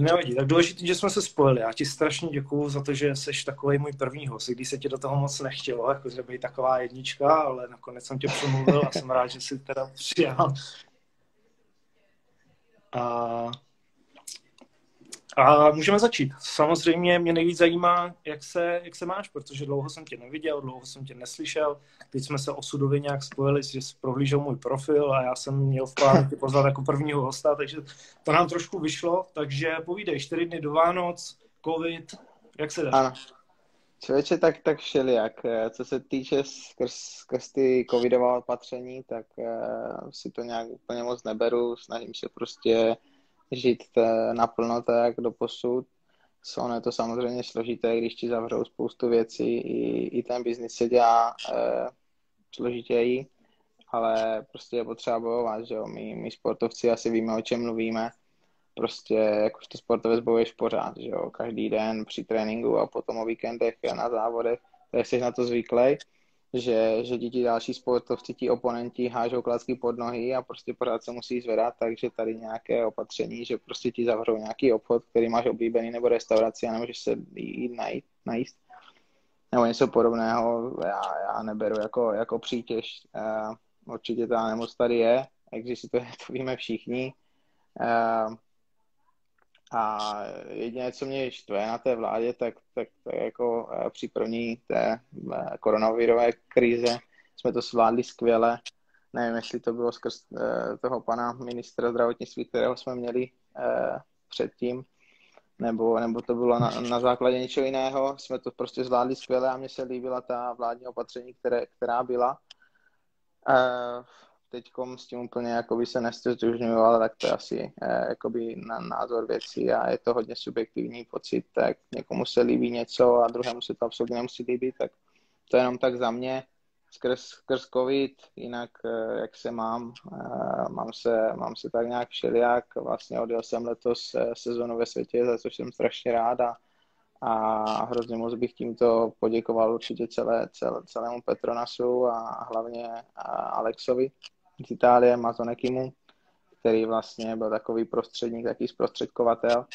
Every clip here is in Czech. Nevadí, tak důležitý, že jsme se spojili. Já ti strašně děkuju za to, že jsi takovej můj první host, když se ti do toho moc nechtělo, jakože být taková jednička, ale nakonec jsem tě přemluvil a jsem rád, že jsi teda přijal. A můžeme začít. Samozřejmě mě nejvíc zajímá, jak se máš, protože dlouho jsem tě neviděl, dlouho jsem tě neslyšel. Teď jsme se osudově nějak spojili, že jsi prohlížel můj profil a já jsem měl v plánu tě pozvat jako prvního hosta, takže to nám trošku vyšlo. Takže povídej, 4 dny do Vánoc, covid, jak se daří? Ano. Člověče, tak všelijak. Co se týče skrz ty covidová opatření, tak si to nějak úplně moc neberu, snažím se prostě žít naplno tak do posud. Ono je to samozřejmě složité, když ti zavřou spoustu věcí, i ten biznis se dělá složitěji, ale prostě je potřeba bojovat, že jo, my sportovci asi víme, o čem mluvíme, prostě jakož to sportovec bojuješ pořád, že jo, každý den při tréninku a potom o víkendech a na závodech, tak jsi na to zvyklý, že ti další sportovci, ti oponenti hážou klacky pod nohy a prostě pořád se musí zvedat, takže tady nějaké opatření, že prostě ti zavřou nějaký obchod, který máš oblíbený, nebo restauraci a nemůžeš se jít najíst, nebo něco podobného, já neberu jako přítěž. Určitě ta nemoc tady je, existuje, to víme všichni. A jediné, co mě štve na té vládě, tak jako při první té koronavirové krize jsme to zvládli skvěle. Nevím, jestli to bylo skrz toho pana ministra zdravotnictví, kterého jsme měli předtím, nebo to bylo na základě něčeho jiného. Jsme to prostě zvládli skvěle a mně se líbila ta vládní opatření, která byla. Teďkom s tím úplně jakoby se nestotožňuju, ale tak to je asi jakoby na názor věcí a je to hodně subjektivní pocit, tak někomu se líbí něco a druhému se to absolutně nemusí líbit, tak to je jenom tak za mě skrz covid, jinak jak se mám, mám se tak nějak všelijak, vlastně odjel jsem letos sezonu ve světě, za což jsem strašně rád a hrozně moc bych tímto poděkoval určitě celému Petronasu a hlavně Alexovi z Itálie, Mazonekimu, který vlastně byl takový prostředník, takový zprostředkovatel,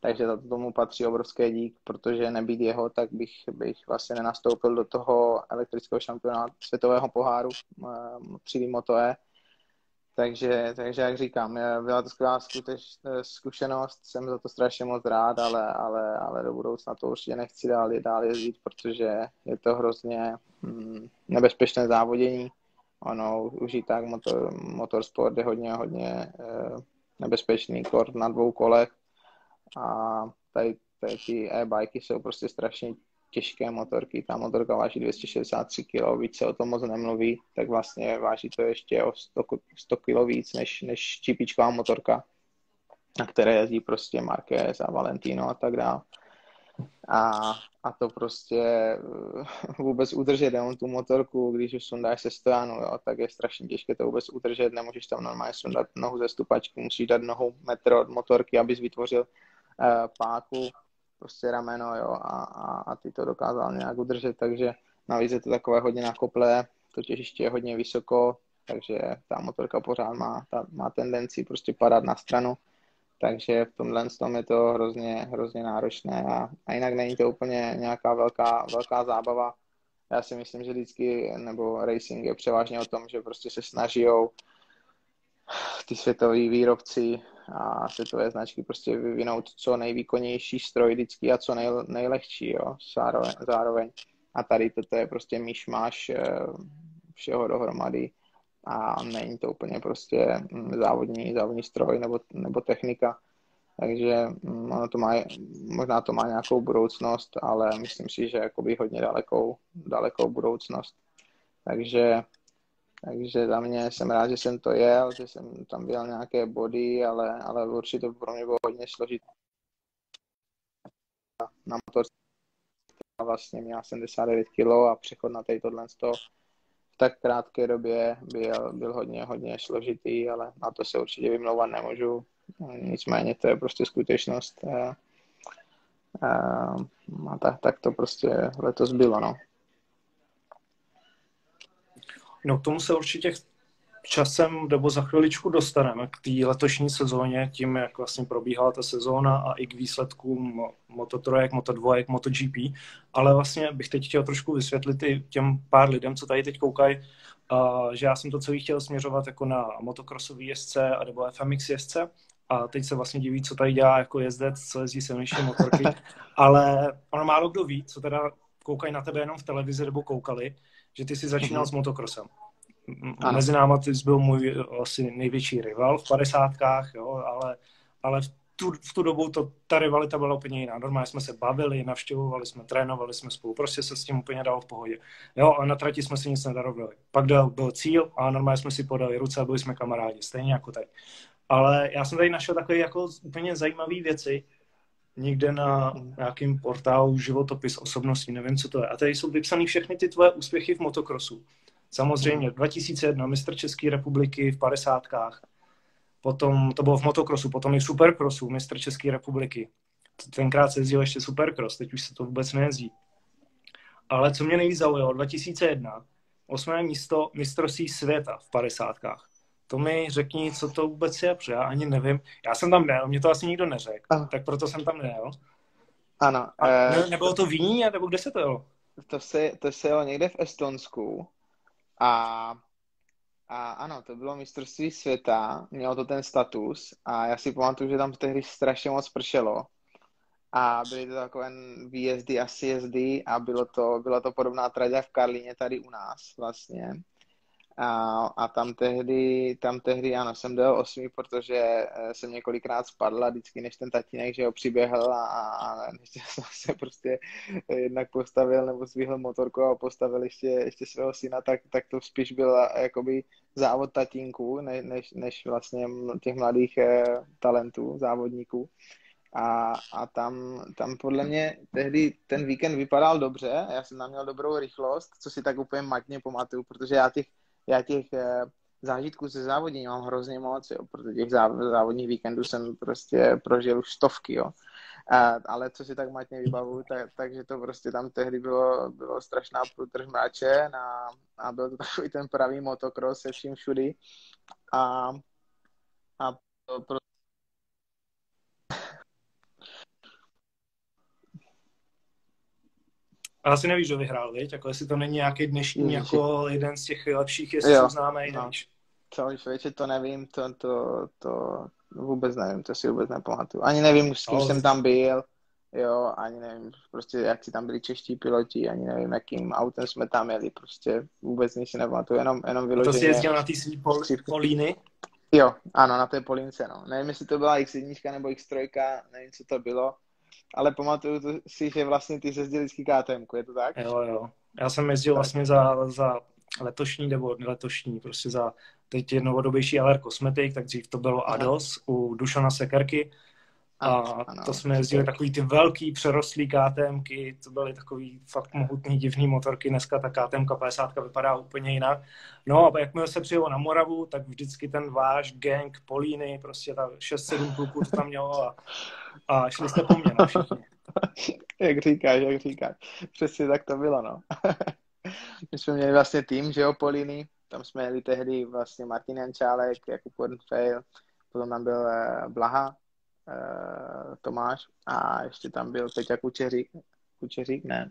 takže za to tomu patří obrovské dík, protože nebýt jeho, tak bych vlastně nenastoupil do toho elektrického šampionátu světového poháru třídy Moto3. Takže jak říkám, byla to skvělá zkušenost, jsem za to strašně moc rád, ale do budoucna to určitě nechci dál jezdit, protože je to hrozně nebezpečné závodění. Ono už i tak motorsport je hodně nebezpečný kort na 2 kolech a tady ty e-bajky jsou prostě strašně těžké motorky, ta motorka váží 263 kg, víc se o tom moc nemluví, tak vlastně váží to ještě o 100 kg víc než štípičková motorka, na které jezdí prostě Marquez a Valentino a tak dále. A to prostě vůbec udržet jenom tu motorku, když už sundáš se stojanu, jo, tak je strašně těžké to vůbec udržet, nemůžeš tam normálně sundat nohu ze stupačky, musíš dát nohu metr od motorky, abys vytvořil páku, prostě rameno, jo, a ty to dokázal nějak udržet, takže navíc je to takové hodně nakoplé, to těžiště je hodně vysoko, takže ta motorka pořád má tendenci prostě padat na stranu, takže v tomhle tom je to hrozně náročné a jinak není to úplně nějaká velká zábava. Já si myslím, že vždycky, nebo racing je převážně o tom, že prostě se snažijou ty světoví výrobci a světové značky prostě vyvinout co nejvýkonnější stroj vždycky a co nejlehčí, jo, zároveň. A tady toto je prostě míšmaš všeho dohromady a není to úplně prostě závodní stroj nebo technika, takže ono to má, možná to má nějakou budoucnost, ale myslím si, že jakoby hodně dalekou budoucnost, takže za mě jsem rád, že jsem to jel, že jsem tam dělal nějaké body, ale určitě to pro mě bylo hodně složité. Na motorce vlastně měla 79 kg a přechod na tady tohle v tak krátké době byl hodně složitý, ale na to se určitě vymlouvat nemůžu. Nicméně to je prostě skutečnost. A tak to prostě letos bylo, no. No, k tomu se určitě časem nebo za chviličku dostaneme k té letošní sezóně, tím, jak vlastně probíhala ta sezóna a i k výsledkům Moto3, Moto2, MotoGP, ale vlastně bych teď chtěl trošku vysvětlit i těm pár lidem, co tady teď koukají, že já jsem to celý chtěl směřovat jako na motokrosový jezdce a nebo FMX jezdce a teď se vlastně diví, co tady dělá jako jezdec, co jezdí silnější motorky, ale ono málo kdo ví, co teda koukají na tebe jenom v televizi nebo koukali, že ty jsi začínal s motokrosem. Ano. Mezi náma ty byl můj asi největší rival v 50kách, jo, ale v tu dobu ta rivalita byla úplně jiná. Normálně jsme se bavili, navštěvovali jsme, trénovali jsme spolu, prostě se s tím úplně dalo v pohodě. Jo, a na trati jsme si nic nedarovali. Pak byl cíl a normálně jsme si podali ruce a byli jsme kamarádi, stejně jako tady. Ale já jsem tady našel takové jako úplně zajímavé věci, někde na nějakým portálu životopis osobností, nevím, co to je. A tady jsou vypsané všechny ty tvoje úspěchy v motokrosu. Samozřejmě 2001 mistr České republiky v 50kách, potom to bylo v motokrosu, potom i v supercrossu mistr České republiky. Tenkrát se jezdil ještě supercross, teď už se to vůbec nejezdí. Ale co mě nejvíc zaujalo, 2001, 8. místo mistrovství světa v 50kách. To mi řekni, co to vůbec je, protože já ani nevím. Já jsem tam nejel, mě to asi nikdo neřekl, tak proto jsem tam nejel. Ano. Nebylo to v Víně, nebo kde se to jelo? To se jelo někde v Estonsku. A ano, to bylo mistrovství světa, mělo to ten status a já si pamatuju, že tam tehdy strašně moc pršelo a byly to takové výjezdy a sjezdy a byla to podobná traťa v Karlíně tady u nás vlastně a tam tehdy ano, jsem dojel 8, protože jsem několikrát spadl a vždycky než ten tatínek, že ho přiběhl a než jsem se prostě jednak postavil nebo zvihl motorku a postavil ještě svého syna, tak to spíš byl jakoby závod tatínků, než vlastně těch mladých talentů, závodníků. A tam podle mě tehdy ten víkend vypadal dobře, já jsem tam měl dobrou rychlost, co si tak úplně matně pamatuju, protože já těch zážitků ze závodění mám hrozně moc, jo, protože těch závodních víkendů jsem prostě prožil už stovky, jo. Ale co si tak matně vybavuju, takže to prostě tam tehdy bylo strašná průtrž mráče a byl to takový ten pravý motocross se vším všudy a pro... A asi nevíš, kdo vyhrál, viď? Jako jestli to není nějaký dnešní, jako jeden z těch lepších, jestli jsou známý, nevíš. Celý člověče, to nevím, to vůbec nevím, to si vůbec nepamatuju. Ani nevím, s kým jsem tam byl, jo, ani nevím, prostě jak si tam byli čeští piloti, ani nevím, jakým autem jsme tam jeli, prostě vůbec nic si nepamatuju, jenom vyloženě. To si jezdil na té svý Polini? Jo, ano, na té Polince, no. Nevím, jestli to byla X1 nebo X3, nevím, co to bylo. Ale pamatuju si, že vlastně ty se jezdil vždycky KTM, je to tak? Jo. Já jsem jezdil tak. Vlastně za letošní, nebo letošní, prostě za teď novodobější LR Kosmetik, tak dřív to bylo Ados u Dušana Sekerky. Ano, to jsme jezdili takový ty velký přerostlý KTMky, to byly takový fakt mohutný, divný motorky, dneska ta KTMka 50 vypadá úplně jinak. No a jakmile se přijelo na Moravu, tak vždycky ten váš gang Políny, prostě ta 6-7 kluků to tam mělo a šli jste po mně, no všichni. Jak říkáš, přesně tak to bylo, no. My jsme měli vlastně tým, že jo, Políny, tam jsme jeli tehdy vlastně Martin Jančálek, Jakub Kornfeil, potom tam byl Bláha, Tomáš a ještě tam byl Peťa Kučeřík, ne,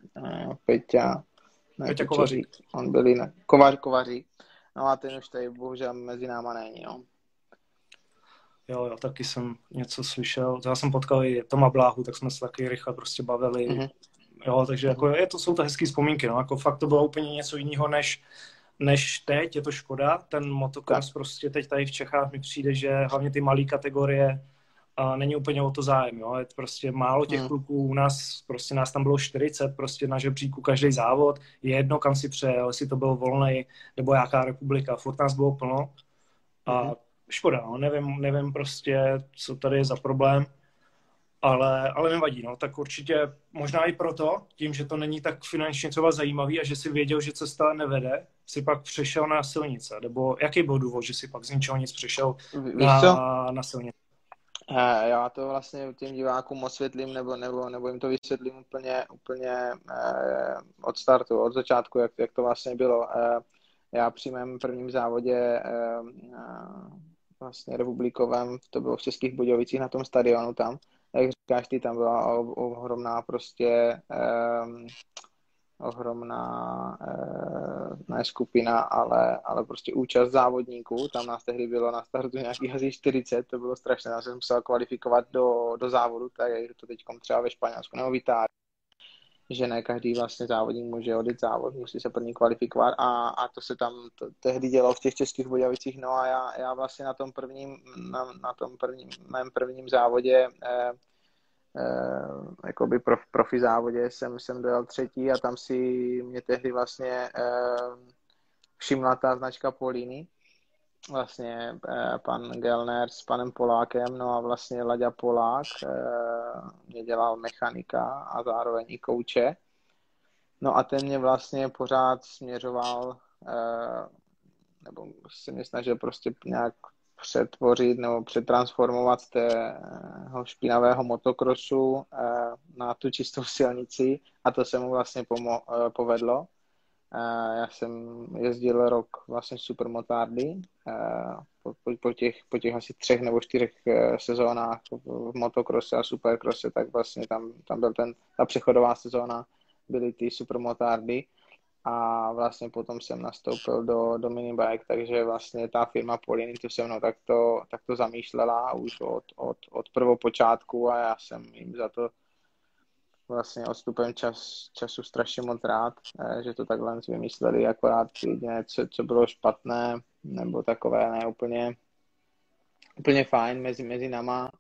Peťa Kovařík. On byl jinak, Kovařík, no a ten už tady bohužel mezi náma není, no. Jo, taky jsem něco slyšel, já jsem potkal i Toma Bláhu, tak jsme se taky rychle prostě bavili, jo, takže jako jsou to hezký vzpomínky, no, jako fakt to bylo úplně něco jiného než teď, je to škoda, ten motocross prostě teď tady v Čechách mi přijde, že hlavně ty malé kategorie a není úplně o to zájem, jo, je prostě málo těch kluků, u nás, prostě nás tam bylo 40, prostě na žebříku každý závod, je jedno, kam si přejel, jestli to byl Volnej, nebo jaká republika, furt nás bylo plno a škoda, no, nevím prostě, co tady je za problém, ale nevadí, no, tak určitě, možná i proto, tím, že to není tak finančně třeba zajímavý a že si věděl, že cesta nevede, si pak přešel na silnice, nebo jaký byl důvod, že si pak z ničeho nic přešel na silnice? Já to vlastně těm divákům osvětlím nebo jim to vysvětlím úplně od startu, od začátku, jak to vlastně bylo. Já při mém prvním závodě vlastně republikovém, to bylo v Českých Budějovicích na tom stadionu tam, jak říkáš ty, tam byla ohromná prostě ohromná ne skupina, ale prostě účast závodníků, tam nás tehdy bylo na startu nějakých asi 40, to bylo strašné, já jsem musel kvalifikovat do závodu, tak je to teď třeba ve Španělsku nebo v Itálii, že ne každý vlastně závodník může odjet závod, musí se první kvalifikovat a to se tam tehdy dělo v těch Českých Budějovicích. No a já vlastně na tom prvním, mém prvním závodě jakoby profi závodě jsem dojel třetí a tam si mě tehdy vlastně všimla ta značka Polini, vlastně pan Gelner s panem Polákem, no a vlastně Laďa Polák mě dělal mechanika a zároveň i kouče, no a ten mě vlastně pořád směřoval, nebo se mě snažil prostě nějak přetvořit nebo přetransformovat z tého špinavého motokrosu na tu čistou silnici a to se mu vlastně povedlo. Já jsem jezdil rok vlastně supermotardy po těch asi 3 nebo 4 sezónách v motokrose a superkrose, tak vlastně tam byl ta přechodová sezóna, byly ty supermotardy a vlastně potom jsem nastoupil do minibike, takže vlastně ta firma Polini to se mnou takto zamýšlela už od prvopočátku a já jsem jim za to vlastně odstupem času strašně moc rád, že to takhle vymysleli, akorát jediné, co bylo špatné, nebo takové ne úplně fajn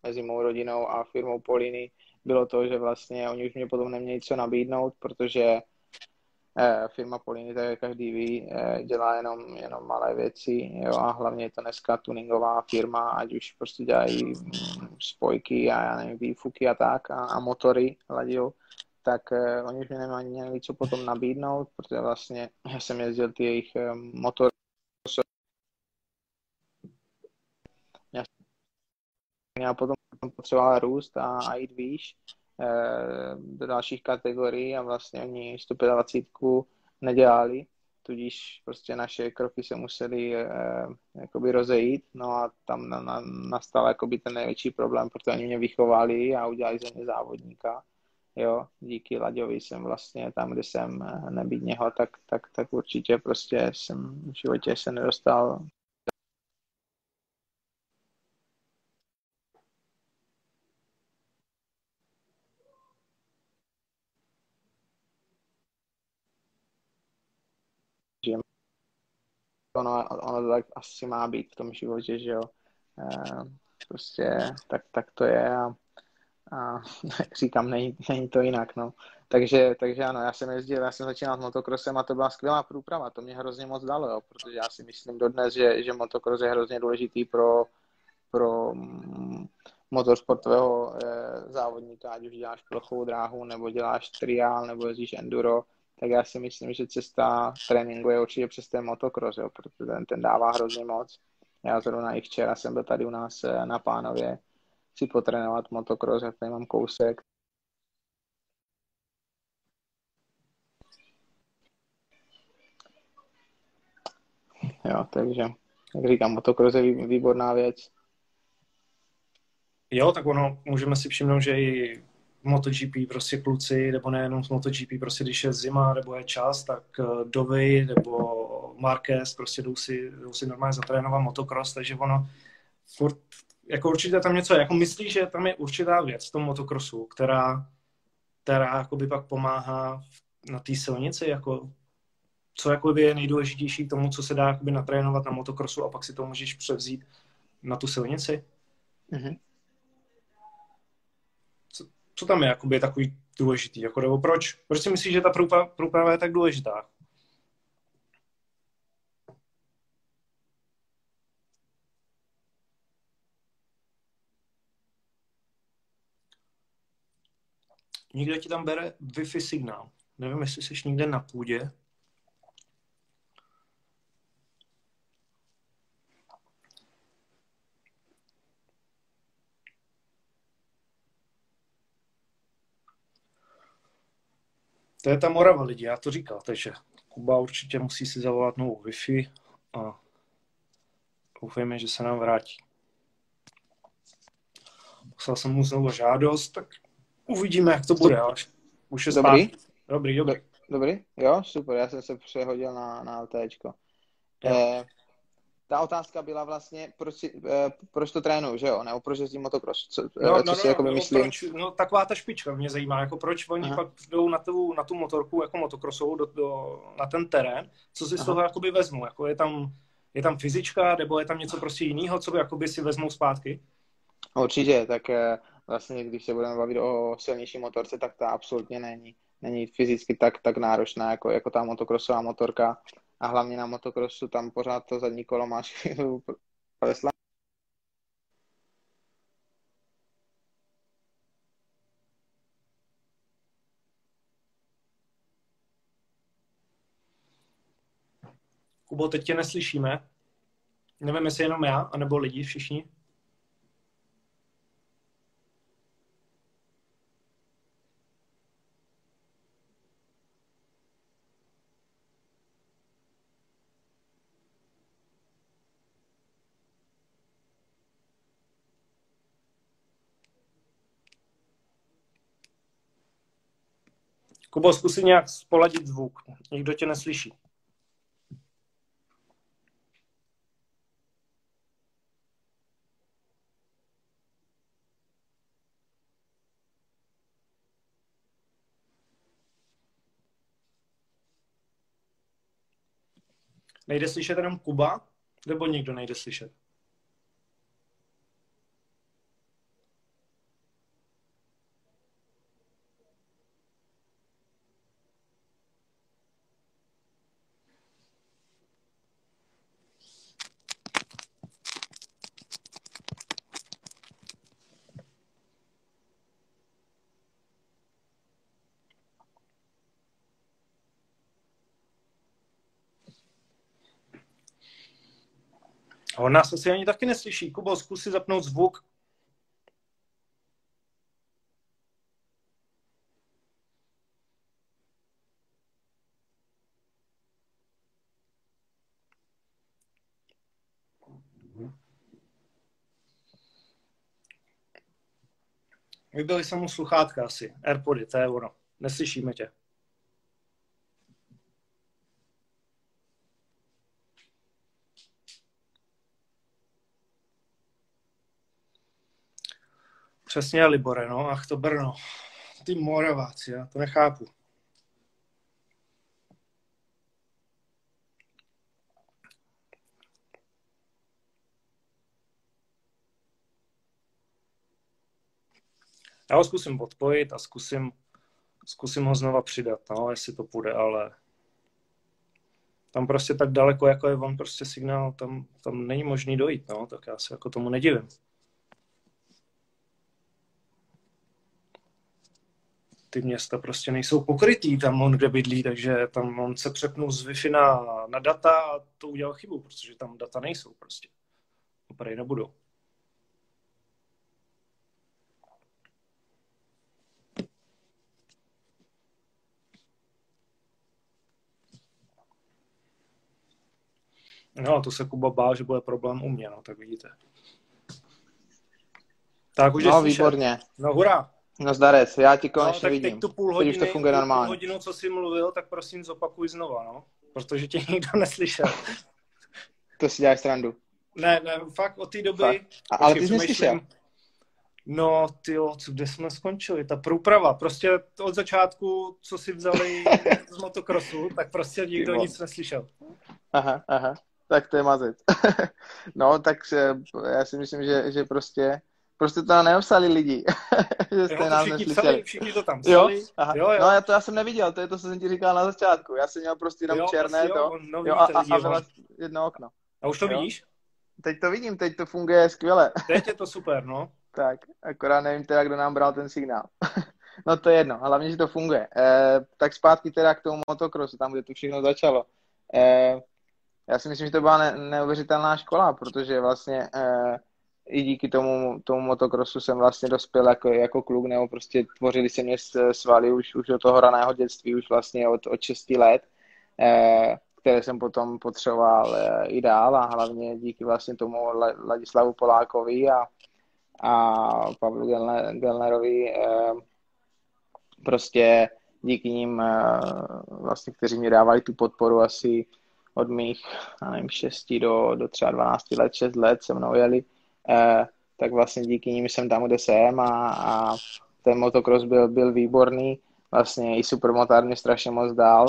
mezi mou rodinou a firmou Polini, bylo to, že vlastně oni už mě potom neměli co nabídnout, protože firma Polini, tak jak každý ví, dělá jenom malé věci, jo, a hlavně je to dneska tuningová firma, ať už prostě dělají spojky a já nevím, výfuky a tak a motory ladil, tak oni už mě neměli co potom nabídnout, protože vlastně já jsem jezdil ty jejich motory, já potom potřeboval růst a jít výš do dalších kategorií a vlastně oni 125 nedělali, tudíž prostě naše kroky se museli jakoby rozejít, no a tam nastal jakoby ten největší problém, protože oni mě vychovali a udělali ze mě závodníka, jo, díky Laďovi jsem vlastně tam, kde jsem nebýt něho, tak určitě prostě jsem v životě se nedostal. Ono to tak asi má být v tom životě, že jo, prostě tak to je a říkám, není to jinak, no. Takže ano, já jsem začínal s motokrosem a to byla skvělá průprava, to mě hrozně moc dalo, jo, protože já si myslím dodnes, že motokros je hrozně důležitý pro motorsportového závodníka, ať už děláš plochou dráhu, nebo děláš triál, nebo jezdíš enduro, tak já si myslím, že cesta tréninku je určitě přes ten motokros, jo, protože ten dává hrozně moc. Já zrovna i včera jsem byl tady u nás na Pánově si potrénovat motokros, já tady mám kousek. Jo, takže, jak říkám, motokros je výborná věc. Jo, tak ono, můžeme si všimnout, že i MotoGP prostě kluci, nebo nejenom z MotoGP, prostě když je zima, nebo je čas, tak Dovi, nebo Marquez, prostě jdou si normálně zatrénovat motocross, takže ono furt, jako určitě tam něco je, jako myslíš, že tam je určitá věc v tom motocrossu, která jakoby pak pomáhá na té silnici, jako co jakoby je nejdůležitější k tomu, co se dá jakoby natrénovat na motocrossu a pak si to můžeš převzít na tu silnici? Mhm. Co tam je jakoby takový důležitý, jako nebo proč? Proč si myslíš, že ta průprava je tak důležitá? Nikdo ti tam bere Wi-Fi signál. Nevím, jestli jsi někde na půdě. To je ta Morava, lidi, já to říkal, takže Kuba určitě musí si zavolat novou Wi-Fi a doufejme, že se nám vrátí. Poslal jsem mu znovu žádost, tak uvidíme, jak to bude. Už je dobrý? Dobrý. Dobrý? Jo, super, já jsem se přehodil na LTčko. Ta otázka byla vlastně, proč to trénuju, že jo? Nebo proč jezdím motocross? No, taková ta špička mě zajímá, jako proč oni pak jdou na tu motorku jako motocrossovou na ten terén, co si z toho jakoby vezmu, jako je tam fyzička, nebo je tam něco prostě jiného, co by jakoby si vezmou zpátky? Určitě, tak vlastně, když se budeme bavit o silnější motorce, tak ta absolutně není fyzicky tak náročná, jako ta motocrossová motorka. A hlavně na motokrosu tam pořád to zadní kolo máš preslání. Kubo, teď tě neslyšíme. Nevím, jestli jenom já, anebo lidi všichni. Kubo, zkusí nějak spoladit zvuk. Nikdo tě neslyší. Nejde slyšet jenom Kuba, nebo nikdo nejde slyšet? On nás asi ani taky neslyší. Kubo, zkus si zapnout zvuk. Vybili jsem mu sluchátka asi. Airpody, to je ono. Neslyšíme tě. Přesně, Libore, no, ach to Brno. Ty Moraváci, já to nechápu. Já ho zkusím odpojit a zkusím ho znova přidat, no, jestli to půjde, ale tam prostě tak daleko, jako je on prostě signál, tam není možný dojít, no, tak já se jako tomu nedivím. Ty města prostě nejsou pokrytý tam on, kde bydlí, takže tam on se přepnul z Wi-Fi na data a to udělal chybu, protože tam data nejsou prostě. Opravdu nebudou. No, to se Kuba bál, že bude problém u mě, no, tak vidíte. Tak už no, výborně. No, hurá. No zdarec, já ti konečně tak vidím. Teď tu půl hodinu, co jsi mluvil, tak prosím zopakuj znova, no. Protože tě nikdo neslyšel. To si děláš srandu. Ne, fakt od té doby... Ale ty jsi neslyšel. No, tyjo, kde jsme skončili? Ta průprava, prostě od začátku, co si vzali z motokrosu, tak prostě nikdo nic neslyšel. Aha, tak to je mazec. No, tak já si myslím, že prostě to neobsali lidi, že jste jo, nám neslyšeli. Všichni to tam psali. Jo. No já jsem neviděl, to je to, co jsem ti říkal na začátku. Já jsem měl prostě tam černé a jedno okno. A už to vidíš? Teď to vidím, teď to funguje skvěle. Teď je to super, no. Tak, akorát nevím teda, kdo nám bral ten signál. No to je jedno, hlavně, že to funguje. Tak zpátky teda k tomu motokrosu, tam, kde to všechno začalo. Já si myslím, že to byla neuvěřitelná škola, protože vlastně... I díky tomu motokrosu jsem vlastně dospěl jako kluk, nebo prostě tvořili se mě svaly už od toho raného dětství, už vlastně od 6 let. které jsem potom potřeboval i dál a hlavně díky vlastně tomu Ladislavu Polákovi a Pavlu Gelnerovi prostě díky nim vlastně, kteří mi dávali tu podporu asi od mých, nevím, 6 do třeba 12 let, 6 let se mnou jeli, tak vlastně díky nim jsem tam, kde jsem a ten motocross byl výborný, vlastně i supermotár mě strašně moc dál.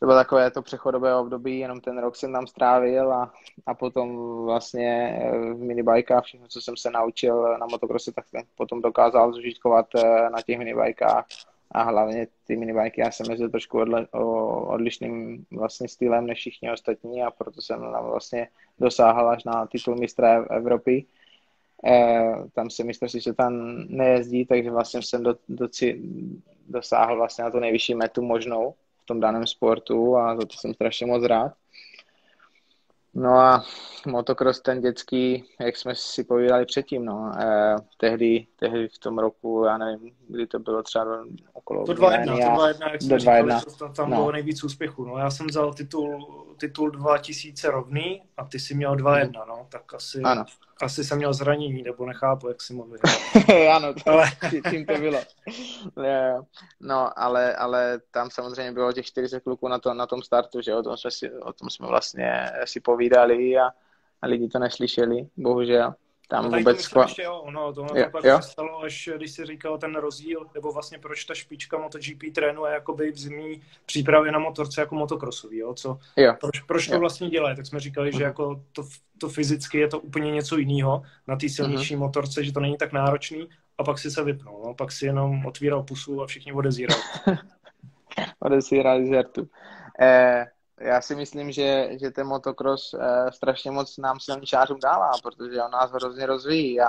To bylo takové to přechodové období, jenom ten rok jsem tam strávil a potom vlastně v minibajkách všechno, co jsem se naučil na motocrossu, tak jsem potom dokázal zužitkovat na těch minibajkách a hlavně ty minibajky, já jsem jezdil trošku odlišným vlastně stylem než všichni ostatní a proto jsem tam vlastně dosáhl až na titul mistra Evropy. Tam se mistrovství světa nejezdí, takže vlastně jsem dosáhl vlastně na tu nejvyšší metu možnou v tom daném sportu a za to jsem strašně moc rád. No a motocross ten dětský, jak jsme si povídali předtím, no, tehdy v tom roku, já nevím, kdy to bylo třeba okolo... To 2-1, jak jsme říkali, tam bylo nejvíc úspěchů. No, já jsem vzal titul 2000 rovný a ty jsi měl 2-1, no, tak asi jsem měl zranění, nebo nechápu, jak jsi mohl vyhrát. Ano, tím to bylo. No, ale tam samozřejmě bylo těch 40 kluků na tom startu, že o tom jsme vlastně si povídali a lidi to neslyšeli, bohužel. Tam no, vůbec... To stalo, až když jsi říkal ten rozdíl, nebo vlastně proč ta špička MotoGP trénuje jakoby v zimní přípravě na motorce jako motocrossový, jo? Proč to vlastně dělají? Tak jsme říkali, že jako to fyzicky je to úplně něco jiného na té silnější motorce, že to není tak náročný a pak si se vypnul, no? Pak si jenom otvíral pusu a všichni odezírali. Odezírali z hertu. Já si myslím, že ten motocross strašně moc nám silničářům dává, protože on nás hrozně rozvíjí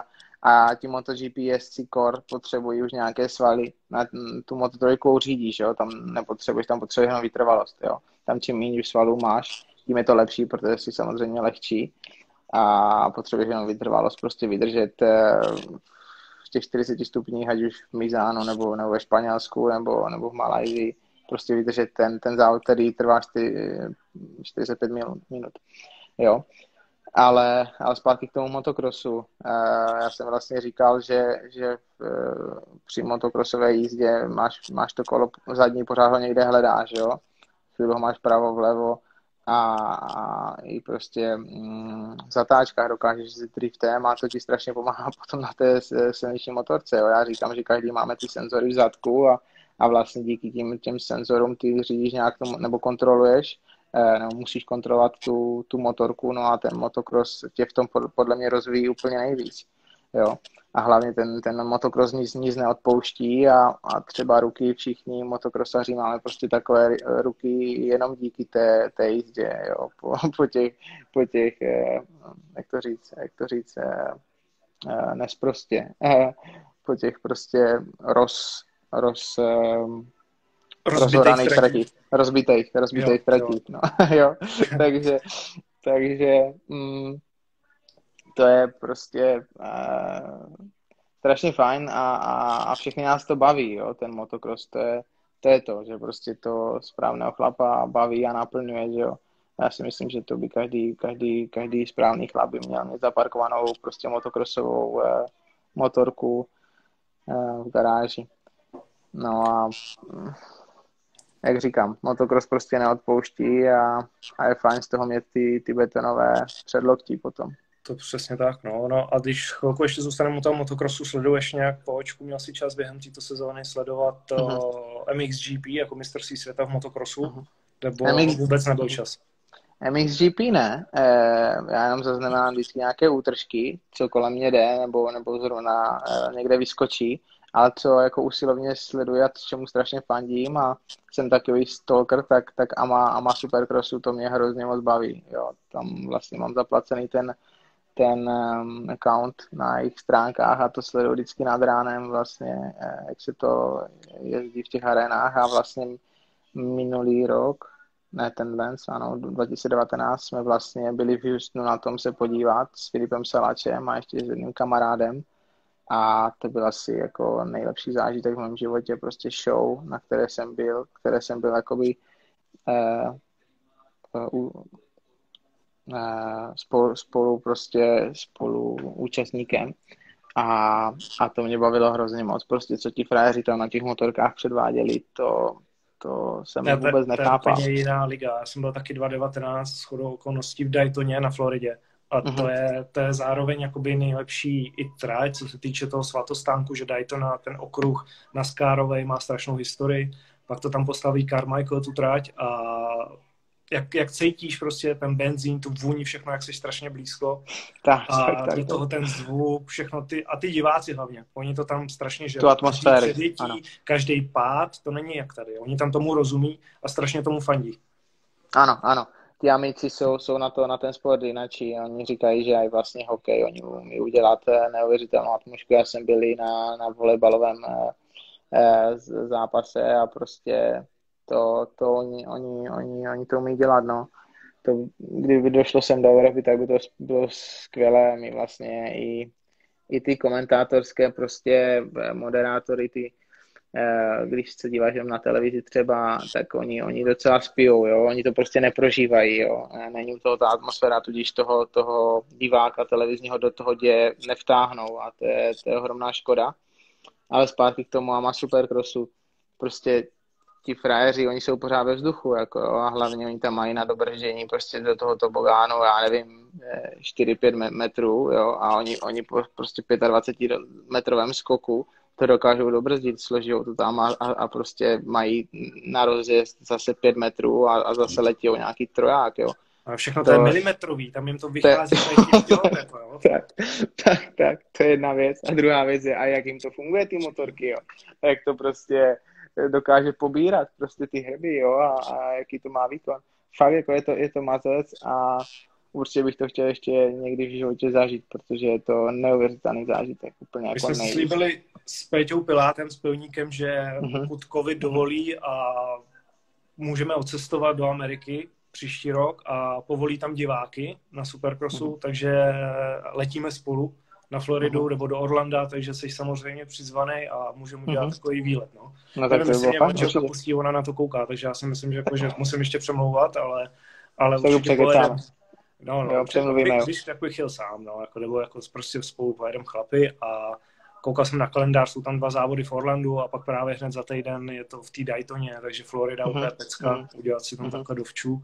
a ti MotoGP jezdci kor potřebují už nějaké svaly. Na tu Moto3 řídíš, jo? Tam potřebuješ jenom vytrvalost. Jo? Tam čím méně svalů máš, tím je to lepší, protože jsi samozřejmě lehčí a potřebuješ jenom vytrvalost, prostě vydržet v těch 40 stupních, ať už v Misánu nebo ve Španělsku nebo v Malajsii. Prostě vydržet ten závod, který trvá 45 minut. Jo. Ale zpátky k tomu motokrosu. Já jsem vlastně říkal, že při motokrosové jízdě máš to kolo zadní, pořád ho někde hledáš. Jo? Chvíli ho máš pravo, vlevo a i prostě v zatáčkách dokážeš si driftem a to ti strašně pomáhá potom na té silniční motorce. Jo? Já říkám, že každý máme ty senzory v zadku a vlastně díky těm senzorům ty řídíš nějak tomu, nebo kontroluješ, nebo musíš kontrolovat tu motorku, no a ten motocross tě v tom podle mě rozvíjí úplně nejvíc. Jo. A hlavně ten motocross nic neodpouští a třeba ruky všichni motocrossaři máme prostě takové ruky jenom díky té jízdě, jo. Po těch jak to říct, nesprostě, po těch prostě rozbitých tratích, no. Jo. takže to je prostě strašně fajn a všechny nás to baví, jo, ten motocross, to je to, že prostě to správného chlapa baví a naplňuje, že jo. Já si myslím, že to by každý správný chlap by měl mít zaparkovanou prostě motocrossovou motorku v garáži. No a jak říkám, motocross prostě neodpouští a je fajn z toho mít ty betonové předloktí potom. To přesně tak, no. A když chvilku ještě zůstaneme u toho motocrossu, sleduješ nějak po očku, měl si čas během této sezóny sledovat MXGP jako mistrovství světa v motocrossu, nebo vůbec nebyl čas? MXGP ne, já jenom zaznamenám vždycky nějaké útržky, co kolem mě jde, nebo zrovna někde vyskočí. Ale co jako usilovně sleduji a čemu strašně fandím a jsem takový stalker, tak a má Supercrossu, to mě hrozně moc baví. Jo. Tam vlastně mám zaplacený ten account na jejich stránkách a to sleduji vždycky nad ránem vlastně, jak se to jezdí v těch arenách a vlastně minulý rok, ne tenhle, ano, 2019 jsme vlastně byli v Houstonu na tom se podívat s Filipem Salačem a ještě s jedním kamarádem. A to byl asi jako nejlepší zážitek v mém životě, prostě show, na které jsem byl jakoby spolu účastníkem. A to mě bavilo hrozně moc. Prostě, co ti frajeři tam na těch motorkách předváděli, to jsem vůbec nechápal. To je jiná liga. Já jsem byl taky 2019 shodou okolností v Daytoně na Floridě. A to je zároveň jakoby nejlepší i trať, co se týče toho svatostánku, že Daytona, ten okruh NASCARovej má strašnou historii. Pak to tam postaví Carmichael, tu trať, a jak cítíš prostě ten benzín, tu vůni, všechno, jak jsi strašně blízko. Tak, do toho ten zvuk, všechno ty diváci hlavně. Oni to tam strašně žerou. Tu atmosféru. Každý pád, to není jak tady. Oni tam tomu rozumí a strašně tomu fandí. Ano. Ty Amici jsou na ten sport jinačí. Oni říkají, že aj vlastně hokej. Oni umí udělat neuvěřitelnou atmosféru. Já jsem byl na volejbalovém zápase a prostě to oni to umí dělat, no. To, kdyby došlo sem do Evropy, tak by to bylo skvělé. My vlastně i ty komentátorské prostě moderátory, ty, když se díváš na televizi třeba, tak oni docela spijou, jo. Oni to prostě neprožívají, jo. Není u toho ta atmosféra, tudíž toho diváka televizního do toho děje nevtáhnou a to je ohromná škoda. Ale zpátky k tomu AMA Supercrossu, prostě ti frajeři, oni jsou pořád ve vzduchu, jako, a hlavně oni tam mají na dobržení prostě do toho tobogánu, já nevím, 4-5 metrů, jo, a oni prostě 25-metrovém skoku to dokážou dobrzdit, složijou to tam a prostě mají na rozjezd zase 5 metrů a zase letí nějaký troják, jo. A všechno to je milimetrový, tam jim to vychází jo. Tak, to je jedna věc. A druhá věc je, a jak jim to funguje, ty motorky, jo. Jak to prostě dokáže pobírat, prostě ty hrby, jo, a jaký to má výkon. Fakt, jako je to mazec a určitě bych to chtěl ještě někdy v životě zažít, protože je to neuvěřitelný zážitek. Úplně my jsme si slíbili s Peťou Pilátem, s pilníkem, že pokud covid dovolí a můžeme odcestovat do Ameriky příští rok a povolí tam diváky na Supercrossu, takže letíme spolu na Floridu nebo do Orlanda, takže jsi samozřejmě přizvaný a můžeme udělat takový výlet. No. No tak nevím, jestli to pustí, ona na to kouká, takže já si myslím, že, že musím ještě přemlouvat, ale určitě pojedem. No, když takových jel sám, no, nebo prostě spolu pojedem chlapy a koukal jsem na kalendář, jsou tam 2 závody v Orlandu a pak právě hned za týden je to v té Daytoně, takže Florida, úplně pecka, udělat si tam takhle dovčů.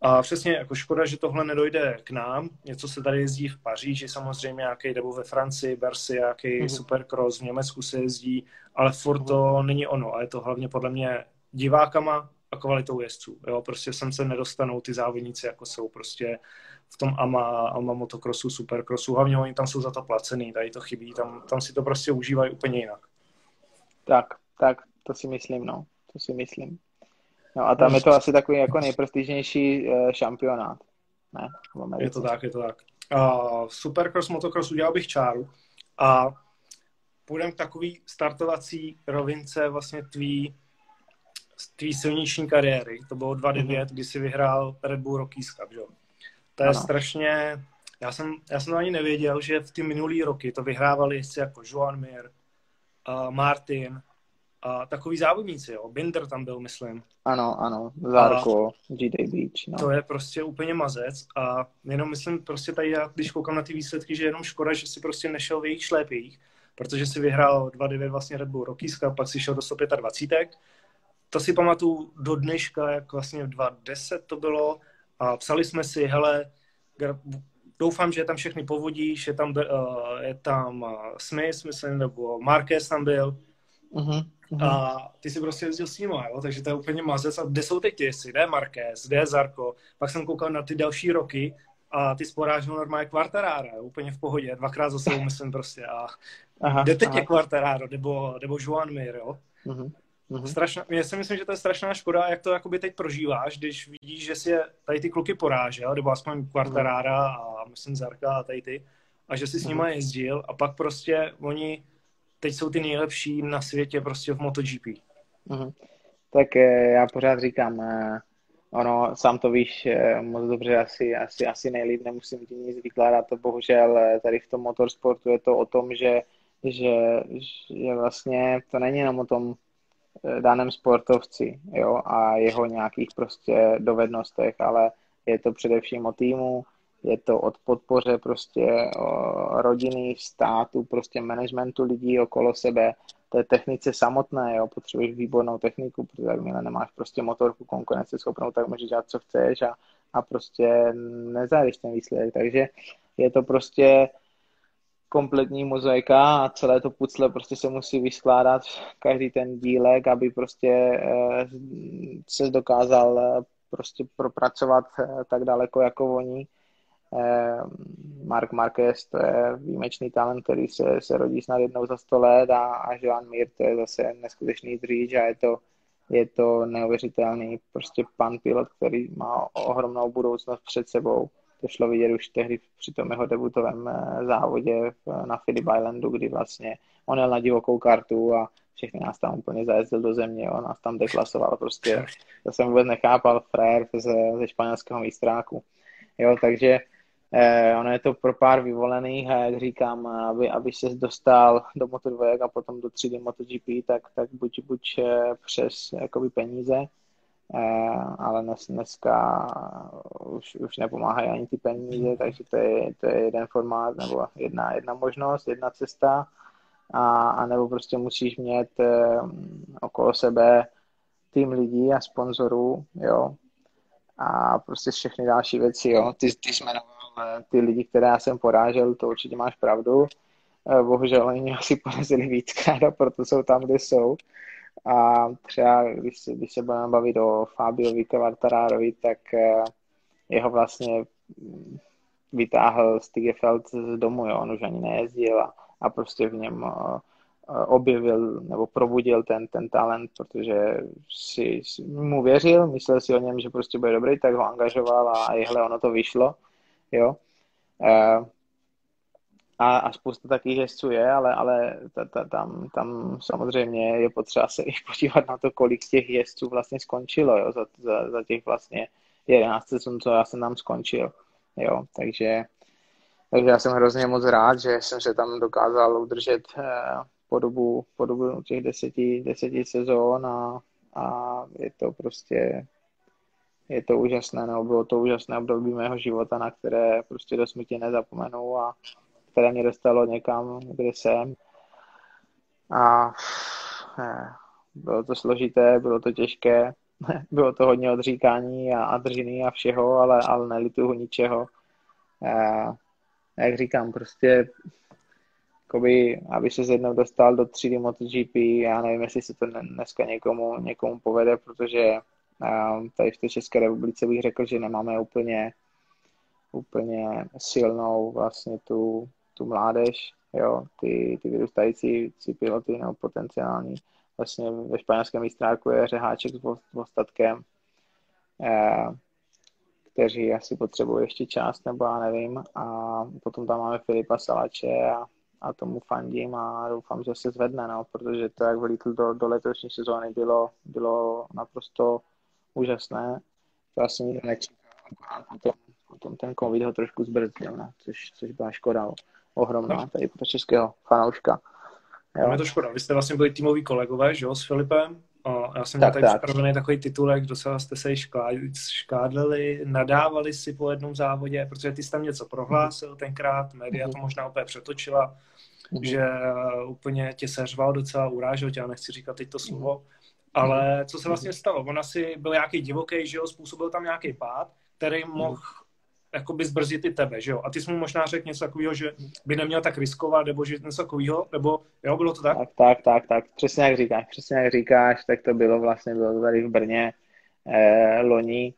A přesně, jako škoda, že tohle nedojde k nám. Něco se tady jezdí v Paříži, samozřejmě nějaký, nebo ve Francii, Bercy, nějaký Supercross, v Německu se jezdí, ale furt to není ono. A je to hlavně podle mě divákama a kvalitou jezdců. Jo? Prostě sem se nedostanou ty závodníci, jako jsou prostě v tom AMA motocrossu, Supercrossu. Hlavně oni tam jsou za to placený, tady to chybí, tam si to prostě užívají úplně jinak. Tak, to si myslím, no. No a tam je to asi takový jako nejprestižnější šampionát. Ne? Je to tak. Supercross, motocross udělal bych čáru a půjdem k takový startovací rovince vlastně tvý silniční kariéry. To bylo 2009, kdy jsi vyhrál Redbull Rookies Cup, jo? To je strašně... Já jsem to ani nevěděl, že v ty minulý roky to vyhrávali jezdci jako Joan Mir, Martin, a takový závodníci, jo. Binder tam byl, myslím. Ano. Zárko, G-Day Beach. No. To je prostě úplně mazec a jenom myslím prostě tady, já, když koukám na ty výsledky, že jenom škoda, že si prostě nešel v jejich šlépějích, protože si vyhrál 2009 vlastně Red Bull Rookies Cup, pak si šel do 125. To si pamatuju do dneška, jak vlastně v 2010 to bylo a psali jsme si, hele, doufám, že je tam všechny povodíš, je tam Smith, myslím, nebo Marquez tam byl. A ty si prostě jezdil s nima, jo? Takže to je úplně mazec. A kde jsou teď ty? Kde je Marquez, kde je Zarco? Pak jsem koukal na ty další roky a ty sporážil normálně Quartarara, jo? Úplně v pohodě, 2x zase myslím prostě. A kde teď je Quartararo, nebo Joan Mir, jo? Já si myslím, že to je strašná škoda, jak to jakoby teď prožíváš, když vidíš, že si je tady ty kluky porážel, nebo aspoň Quartarara a myslím Zarca a tady ty, a že si s nima jezdil a pak prostě oni teď jsou ty nejlepší na světě prostě v MotoGP. Tak já pořád říkám, ono, sám to víš moc dobře, asi nejlíp nemusím ti nic vykládat, bohužel tady v tom motorsportu je to o tom, že vlastně to není jenom o tom daném sportovci, jo, a jeho nějakých prostě dovednostech, ale je to především o týmu, je to od podpoře prostě rodiny, státu, prostě managementu lidí okolo sebe, té technice samotné, jo, potřebuješ výbornou techniku, protože jakmile nemáš prostě motorku konkurenceschopnou, tak můžeš dělat, co chceš a prostě nezajdeš ten výsledek, takže je to prostě kompletní mozaika a celé to pucle prostě se musí vyskládat každý ten dílek, aby prostě se dokázal prostě propracovat tak daleko jako oni. Marc Marquez, to je výjimečný talent, který se rodí snad jednou za 100 let, a Joan Mir, to je zase neskutečný dříč a je to neuvěřitelný prostě pan pilot, který má ohromnou budoucnost před sebou. To šlo vidět už tehdy při tom jeho debutovém závodě na Phillip Islandu, kdy vlastně on jel na divokou kartu a všechny nás tam úplně zajezdil do země, on nás tam deklasoval prostě. To jsem vůbec nechápal, frajer ze španělského mistráku. Jo, takže ono je to pro pár vyvolených a jak říkám, aby se dostal do Moto2 a potom do 3D MotoGP, tak buď přes jakoby peníze, ale dneska už nepomáhají ani ty peníze, takže to je jeden formát nebo jedna možnost, jedna cesta, a nebo prostě musíš mít okolo sebe tým lidí a sponzorů, jo, a prostě všechny další věci, jo. Ty jsi jmenoval ty lidi, které já jsem porážel, to určitě máš pravdu. Bohužel oni mě asi porazili víckrát a proto jsou tam, kde jsou. A třeba, když se budeme bavit o Fabiovi Quartararovi, tak jeho vlastně vytáhl Stigefeld z domu, jo. On už ani nejezdil a prostě v něm objevil nebo probudil ten talent, protože si mu věřil, myslel si o něm, že prostě bude dobrý, tak ho angažoval a jehle, ono to vyšlo, jo. A spousta takových jezdců je, ale tam samozřejmě je potřeba se i podívat na to, kolik těch jezdců vlastně skončilo, jo, za těch vlastně 11 sezon, co já jsem tam skončil, jo, takže já jsem hrozně moc rád, že jsem se tam dokázal udržet po dobu těch 10 sezón a je to úžasné, nebo bylo to úžasné období mého života, na které prostě do smrti nezapomenu a které mě dostalo někam, kde jsem. A bylo to složité, bylo to těžké, bylo to hodně odříkání a držiny a všeho, ale nelituju ničeho. Jak říkám, prostě jakoby, aby se jednou dostal do 3D MotoGP, já nevím, jestli se to dneska někomu povede, protože tady v té České republice bych řekl, že nemáme úplně silnou vlastně tu mládež, jo, ty vyrůstající piloty nebo potenciální. Vlastně ve španělském mistráku je Řeháček s Vostatkem, kteří asi potřebují ještě část, nebo já nevím, a potom tam máme Filipa Salače a tomu fandím a doufám, že se zvedne, no, protože to, jak vylítl do letošní sezóny, bylo naprosto úžasné. To asi nikdo nečekal, potom ten covid ho trošku zbrzdil, no, což byla škoda ohromná tady pro českého fanouška. No, je to škoda, vy jste vlastně byli týmoví kolegové, že jo, s Filipem? Já jsem měl tady připravený takový titulek, docela jste se škádlili, nadávali si po jednom závodě, protože ty jsi tam něco prohlásil tenkrát, média to možná úplně přetočila, že úplně tě seřval, docela urážel tě, já nechci říkat teď to slovo, ale co se vlastně stalo? On asi byl nějaký divoký, že jo, způsobil tam nějaký pád, který mohl jakoby zbrzdit i tebe, že jo? A ty jsi mu možná řekl něco takového, že by neměl tak riskovat, nebo že něco takového, nebo jo, bylo to tak? Tak, přesně jak říkáš, tak to bylo tady v Brně loni,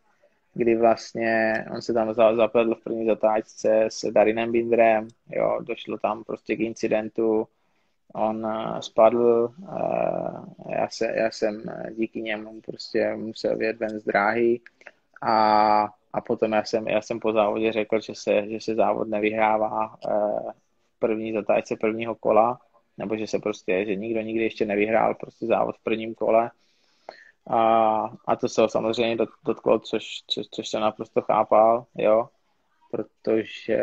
kdy vlastně on se tam zapletl v první zatáčce s Darinem Bindrem, jo, došlo tam prostě k incidentu, on spadl, já jsem díky němu prostě musel vyjet ven z dráhy a potom já jsem po závodě řekl, že se závod nevyhrává v první zatáčce prvního kola, nebo že nikdo nikdy ještě nevyhrál prostě závod v prvním kole. A to se ho samozřejmě dotklo, což jsem naprosto chápal, jo, protože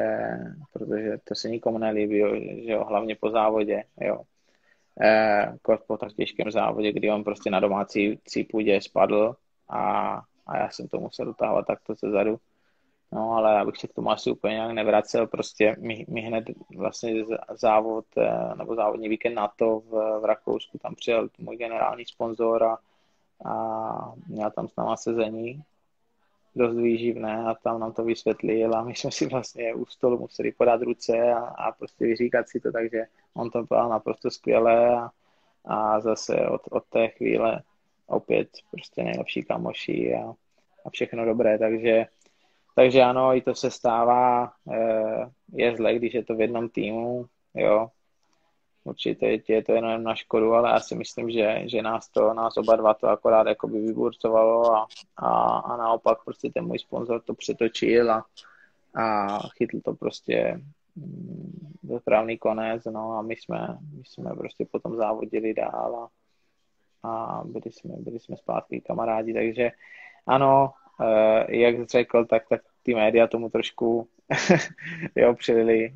to se nikomu nelíbí, jo, hlavně po závodě, jo. kort po tak těžkém závodě, kdy on prostě na domácí půdě spadl a já jsem to musel dotávat takto sezadu. No, ale abych se k tomu asi úplně nějak nevracel, prostě mi hned vlastně závod, nebo závodní víkend na to v Rakousku, tam přijel můj generální sponzor a měl tam s náma sezení dost výživné a tam nám to vysvětlil a my jsme si vlastně u stolu museli podat ruce a prostě vyříkat si to, takže on to byl naprosto skvělé a zase od té chvíle opět prostě nejlepší kamoši a všechno dobré, takže ano, i to se stává, je zle, když je to v jednom týmu, jo, určitě je to jenom na škodu, ale já si myslím, že nás oba dva to akorát jakoby vyburcovalo a naopak prostě ten můj sponzor to přetočil a chytl to prostě do správný konec, no a my jsme prostě potom závodili dál a byli jsme zpátky kamarádi, takže ano, jak jsi řekl, tak ty média tomu trošku přilili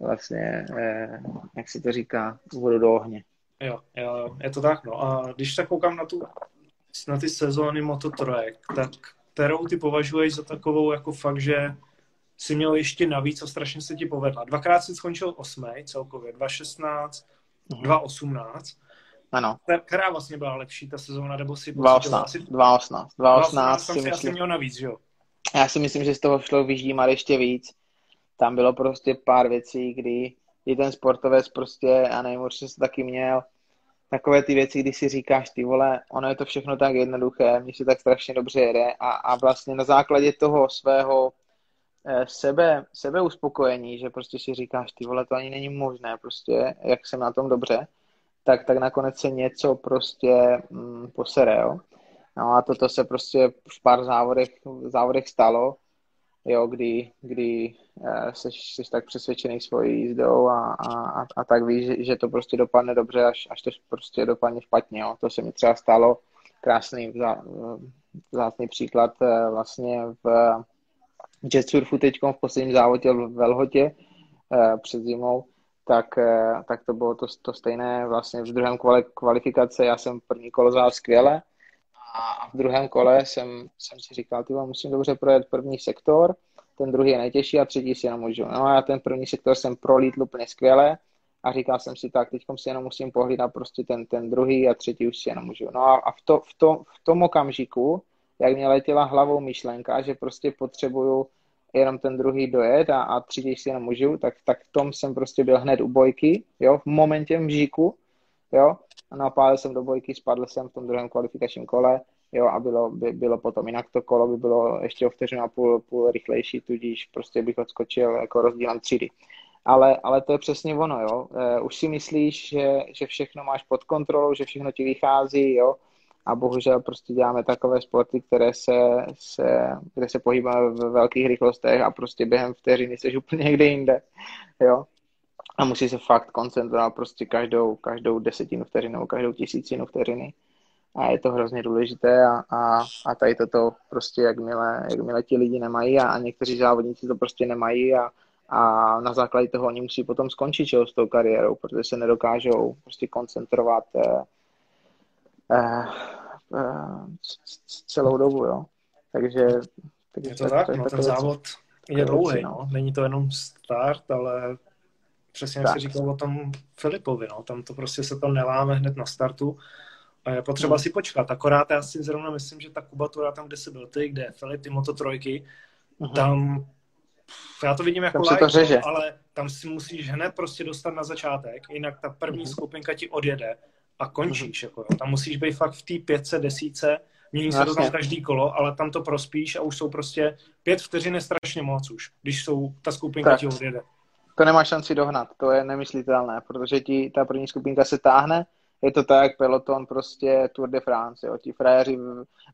vlastně, jak se to říká, vodu do ohně. Jo, je to tak, no. A když tak koukám na ty sezóny Moto3, tak kterou ty považuješ za takovou, jako fakt, že jsi měl ještě navíc a strašně se ti povedla. Dvakrát jsi skončil 8. celkově, 2016, 2018. Ano. Která vlastně byla lepší, ta sezóna, nebo si... 2018 jsem si měl navíc, jo? Já si myslím, že z toho šlo vyždímat ještě víc. Tam bylo prostě pár věcí, kdy i ten sportovec prostě, a nevím, určitě se taky měl takové ty věci, kdy si říkáš, ty vole, ono je to všechno tak jednoduché, mně se tak strašně dobře jede a vlastně na základě toho svého sebeuspokojení, že prostě si říkáš, ty vole, to ani není možné, prostě, jak jsem na tom dobře, tak nakonec se něco prostě posere, jo. No a toto se prostě v pár závodech stalo, jo, kdy seš tak přesvědčený svojí jízdou a tak víš, že to prostě dopadne dobře, až to prostě dopadne špatně, jo. To se mi třeba stalo, krásný příklad vlastně v jetsurfu teďkom v posledním závodě ve Lhotě před zimou, tak to bylo to stejné vlastně v druhém kole kvalifikace. Já jsem první kolo zvládl skvěle a v druhém kole jsem si říkal, tyvo, musím dobře projet první sektor, ten druhý je nejtěžší a třetí si jenom můžu. No a já ten první sektor jsem prolítl úplně skvěle a říkal jsem si tak, teďkom si jenom musím pohlídat prostě ten druhý a třetí už si jenom můžu. No a v tom okamžiku, jak mě letěla hlavou myšlenka, že prostě potřebuju jenom ten druhý dojet a třetí si jenom můžu, tak v tom jsem prostě byl hned u bojky, jo, v momentě mžiku, jo, a napálil jsem do bojky, spadl jsem v tom druhém kvalifikačním kole, jo, a bylo potom, jinak to kolo by bylo ještě o vteřinu a půl rychlejší, tudíž prostě bych odskočil jako rozdílem třídy. Ale to je přesně ono, jo, už si myslíš, že všechno máš pod kontrolou, že všechno ti vychází, jo, a bohužel prostě děláme takové sporty, kde se pohybujeme ve velkých rychlostech a prostě během vteřiny jsi úplně někde jinde, jo. A musí se fakt koncentrovat prostě každou desetinu vteřinu, každou tisícinu vteřiny. A je to hrozně důležité a tady toto prostě jakmile ti lidi nemají a někteří závodníci to prostě nemají a na základě toho oni musí potom skončit s tou kariérou, protože se nedokážou prostě koncentrovat celou dobu, jo. Takže je to tak, no, ten závod je dlouhý, no. Není to jenom start, ale přesně jak se říkal o tom Filipovi, no. Tam to prostě se to neláme hned na startu a je potřeba si počkat. Akorát já si zrovna myslím, že ta kubatura tam, kde jsi byl ty, kde je Filip, ty Moto3, tam já to vidím jako live, ale tam si musíš hned prostě dostat na začátek, jinak ta první skupinka ti odjede a končíš, jako jo. Tam musíš být fakt v té 510, mění se to tam každý kolo, ale tam to prospíš a už jsou prostě 5 vteřin je strašně moc už, když jsou ta skupinka tak ti odjede. To nemá šanci dohnat, to je nemyslitelné, protože ti ta první skupinka se táhne, je to tak, jak peloton prostě Tour de France, jo. Ti frajeři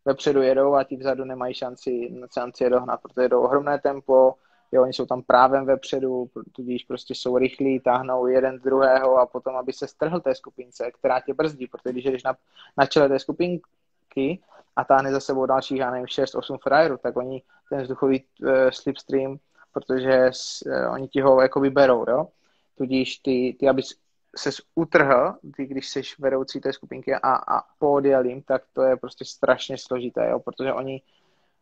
vepředu jedou a ti vzadu nemají šanci je dohnat, protože jdou ohromné tempo, jo, oni jsou tam právem vepředu, tudíž prostě jsou rychlí, táhnou jeden z druhého a potom, aby se strhl té skupince, která tě brzdí, protože když jdeš na čele té skupinky a táhne za sebou dalších, já nevím, 6-8 frajerů, tak oni ten vzduchový slipstream, protože oni ti ho jako vyberou, jo. Tudíž ty aby ses utrhl, ty, když seš vedoucí té skupinky a podjel jim, tak to je prostě strašně složité, jo? Protože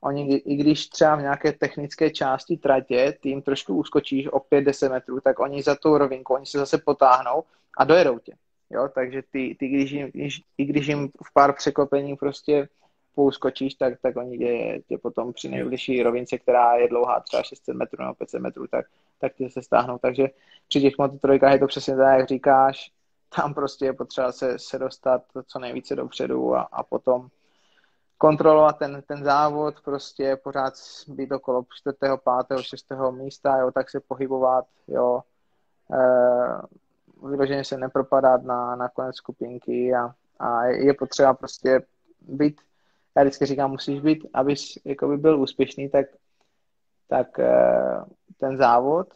oni, i když třeba v nějaké technické části tratě, ty jim trošku uskočíš o 5-10 metrů, tak oni za tou rovinku, oni se zase potáhnou a dojedou tě. Jo? Takže ty když jim v pár překopení prostě pouskočíš, tak oni tě potom při nejbližší rovince, která je dlouhá třeba 600 metrů nebo 500 metrů, tak tě se stáhnou. Takže při těch mototrojkách je to přesně tak, jak říkáš, tam prostě je potřeba se dostat co nejvíce dopředu a potom kontrolovat ten závod, prostě pořád být okolo 4., 5., 6. místa, jo, tak se pohybovat, jo, vyloženě se nepropadat na konec skupinky a je potřeba prostě být, já vždycky říkám, musíš být, abys jakoby byl úspěšný, tak ten závod,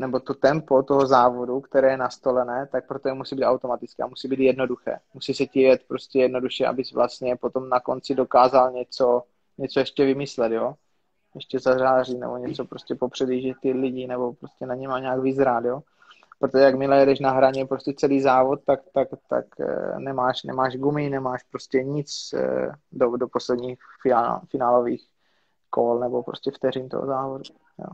nebo to tempo toho závodu, které je nastolené, tak proto musí být automatické a musí být jednoduché. Musí se ti jet prostě jednoduše, abys vlastně potom na konci dokázal něco ještě vymyslet, jo? Ještě zařářit nebo něco prostě popředjížit ty lidi nebo prostě na něma nějak vyzrát, jo? Protože jakmile jedeš na hraně prostě celý závod, tak nemáš gumy, nemáš prostě nic do posledních finálových kol nebo prostě vteřin toho závodu.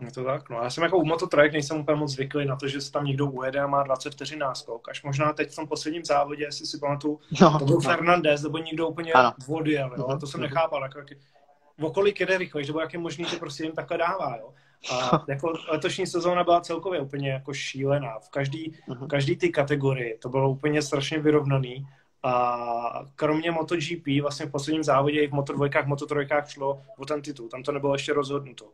Je to tak, no. Já jsem jako u Moto3 nejsem úplně moc zvyklý na to, že se tam někdo ujede a má 20 vteřin náskok, až možná teď v tom posledním závodě, jestli si pamatuju, to byl Fernandez, nebo někdo úplně odjel, jo, to jsem nechápal, jako, okolik jede rychlejš, nebo jak je možný, že prostě jim takhle dává, jo. A jako letošní sezóna byla celkově úplně jako šílená, v každý ty kategorii, to bylo úplně strašně vyrovnaný. A kromě MotoGP vlastně v posledním závodě i v Moto2, Moto3 šlo o ten titul, tam to nebylo ještě rozhodnuto.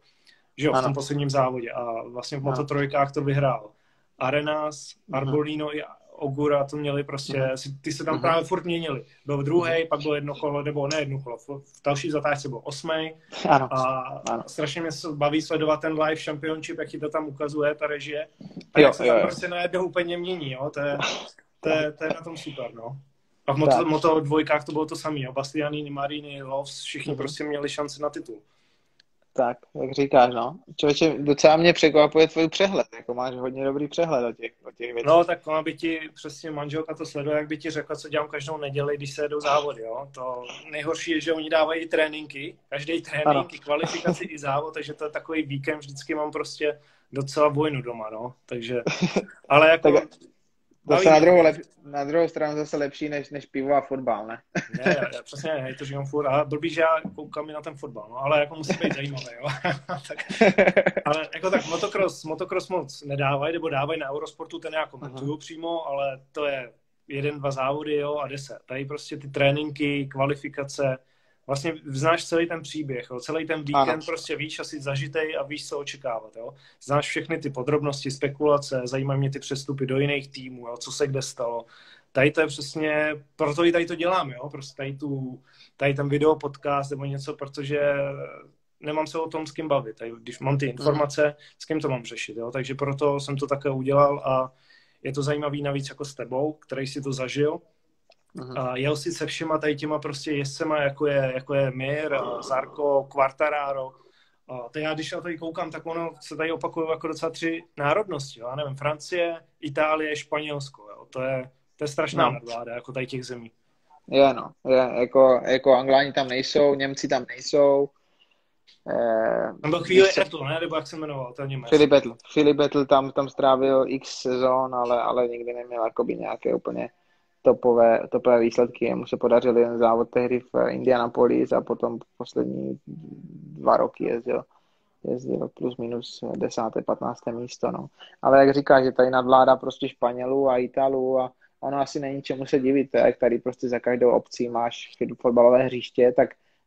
Že jo, v tom posledním závodě a vlastně v Moto3 to vyhrál Arenas, Arbolino i Ogura, to měli prostě, ty se tam právě furt měnili. Byl druhý, pak bylo jedno kolo, nebo ne jedno kolo, v další zatáčce byl 8. A strašně mě se baví sledovat ten live championship, jak ti to tam ukazuje, ta režie. A jak se tam prostě najednou úplně mění, jo, to je na tom super, no. A v Moto2 to bylo to samé, jo, Bastianini, Marini, Loves, všichni prostě měli šanci na titul. Tak, jak říkáš, no. Člověče, docela mě překvapuje tvůj přehled, jako máš hodně dobrý přehled o těch věcí. No, tak ona by ti, přesně manželka to sleduje, jak by ti řekla, co dělám každou neděli, když se jedou závody, jo. To nejhorší je, že oni dávají tréninky, každý trénink, kvalifikaci i závod, takže to je takový víkend, vždycky mám prostě docela vojnu doma, no. Takže, ale jako... Tak... Zase na druhou stranu zase lepší než pivo a fotbal, ne? Ne, přesně ne, to říkám furt. A blbý, že já koukám i na ten fotbal, no, ale jako musí být zajímavé, jo. Ale jako tak motocross moc nedávají, nebo dávají na Eurosportu, ten já komentuju přímo, ale to je 1-2 závody, jo, a 10. Tady prostě ty tréninky, kvalifikace, vlastně znáš celý ten příběh, jo, celý ten víkend, ano. Prostě víš asi zažitej a víš, co očekávat. Jo. Znáš všechny ty podrobnosti, spekulace, zajímají mě ty přestupy do jiných týmů, jo, co se kde stalo. Tady to je přesně, proto i tady to dělám, jo, prostě tady ten video podcast nebo něco, protože nemám se o tom s kým bavit. Tady, když mám ty informace, s kým to mám řešit, jo, takže proto jsem to také udělal a je to zajímavý navíc jako s tebou, který si to zažil. A jel si se všema tady těma prostě jezdcema, jako je Mir, Zarco, Quartararo. A teď já, když na to koukám, tak ono se tady opakují jako docela 3 národnosti. Jo? Já nevím, Francie, Itálie, Španělsko. Jo? To je strašná nadvláda, jako tady těch zemí. Jo, no. Jako Angláni tam nejsou, Němci tam nejsou. Tam byl chvíli Ettl, ne? Nebo jak se jmenoval? Phillip Ettl tam strávil x sezon, ale nikdy neměl jakoby nějaké úplně topové výsledky. Jemu se podařil jeden závod tehdy v Indianapolis a potom poslední 2 roky jezdil plus minus 10. 15. místo. No. Ale jak říkáš, že tady nadvládá prostě Španělů a Italů a ono asi není čemu se divit, jak tady prostě za každou obcí máš fotbalové hřiště,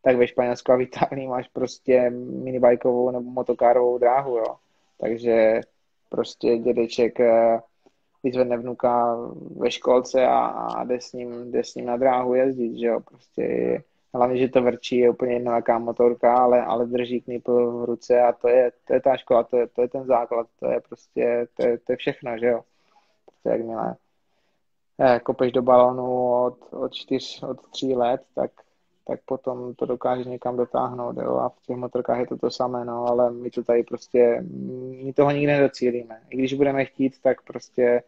tak ve Španělsku a v Itálii máš prostě minibajkovou nebo motokárovou dráhu. Jo. Takže prostě dědeček vyzvedne vnuka ve školce a jde s ním na dráhu jezdit, že jo, prostě hlavně, že to vrčí, je úplně jedno jaká motorka, ale drží knipl v ruce a to je ta škola, to je ten základ, to je prostě, to je všechno, že jo, prostě jakmile kopeš do balonu od 3 let, tak potom to dokážeš někam dotáhnout, jo, a v těch motorkách je to samé, no, ale my to tady prostě, my toho nikdy nedocílíme, i když budeme chtít, tak prostě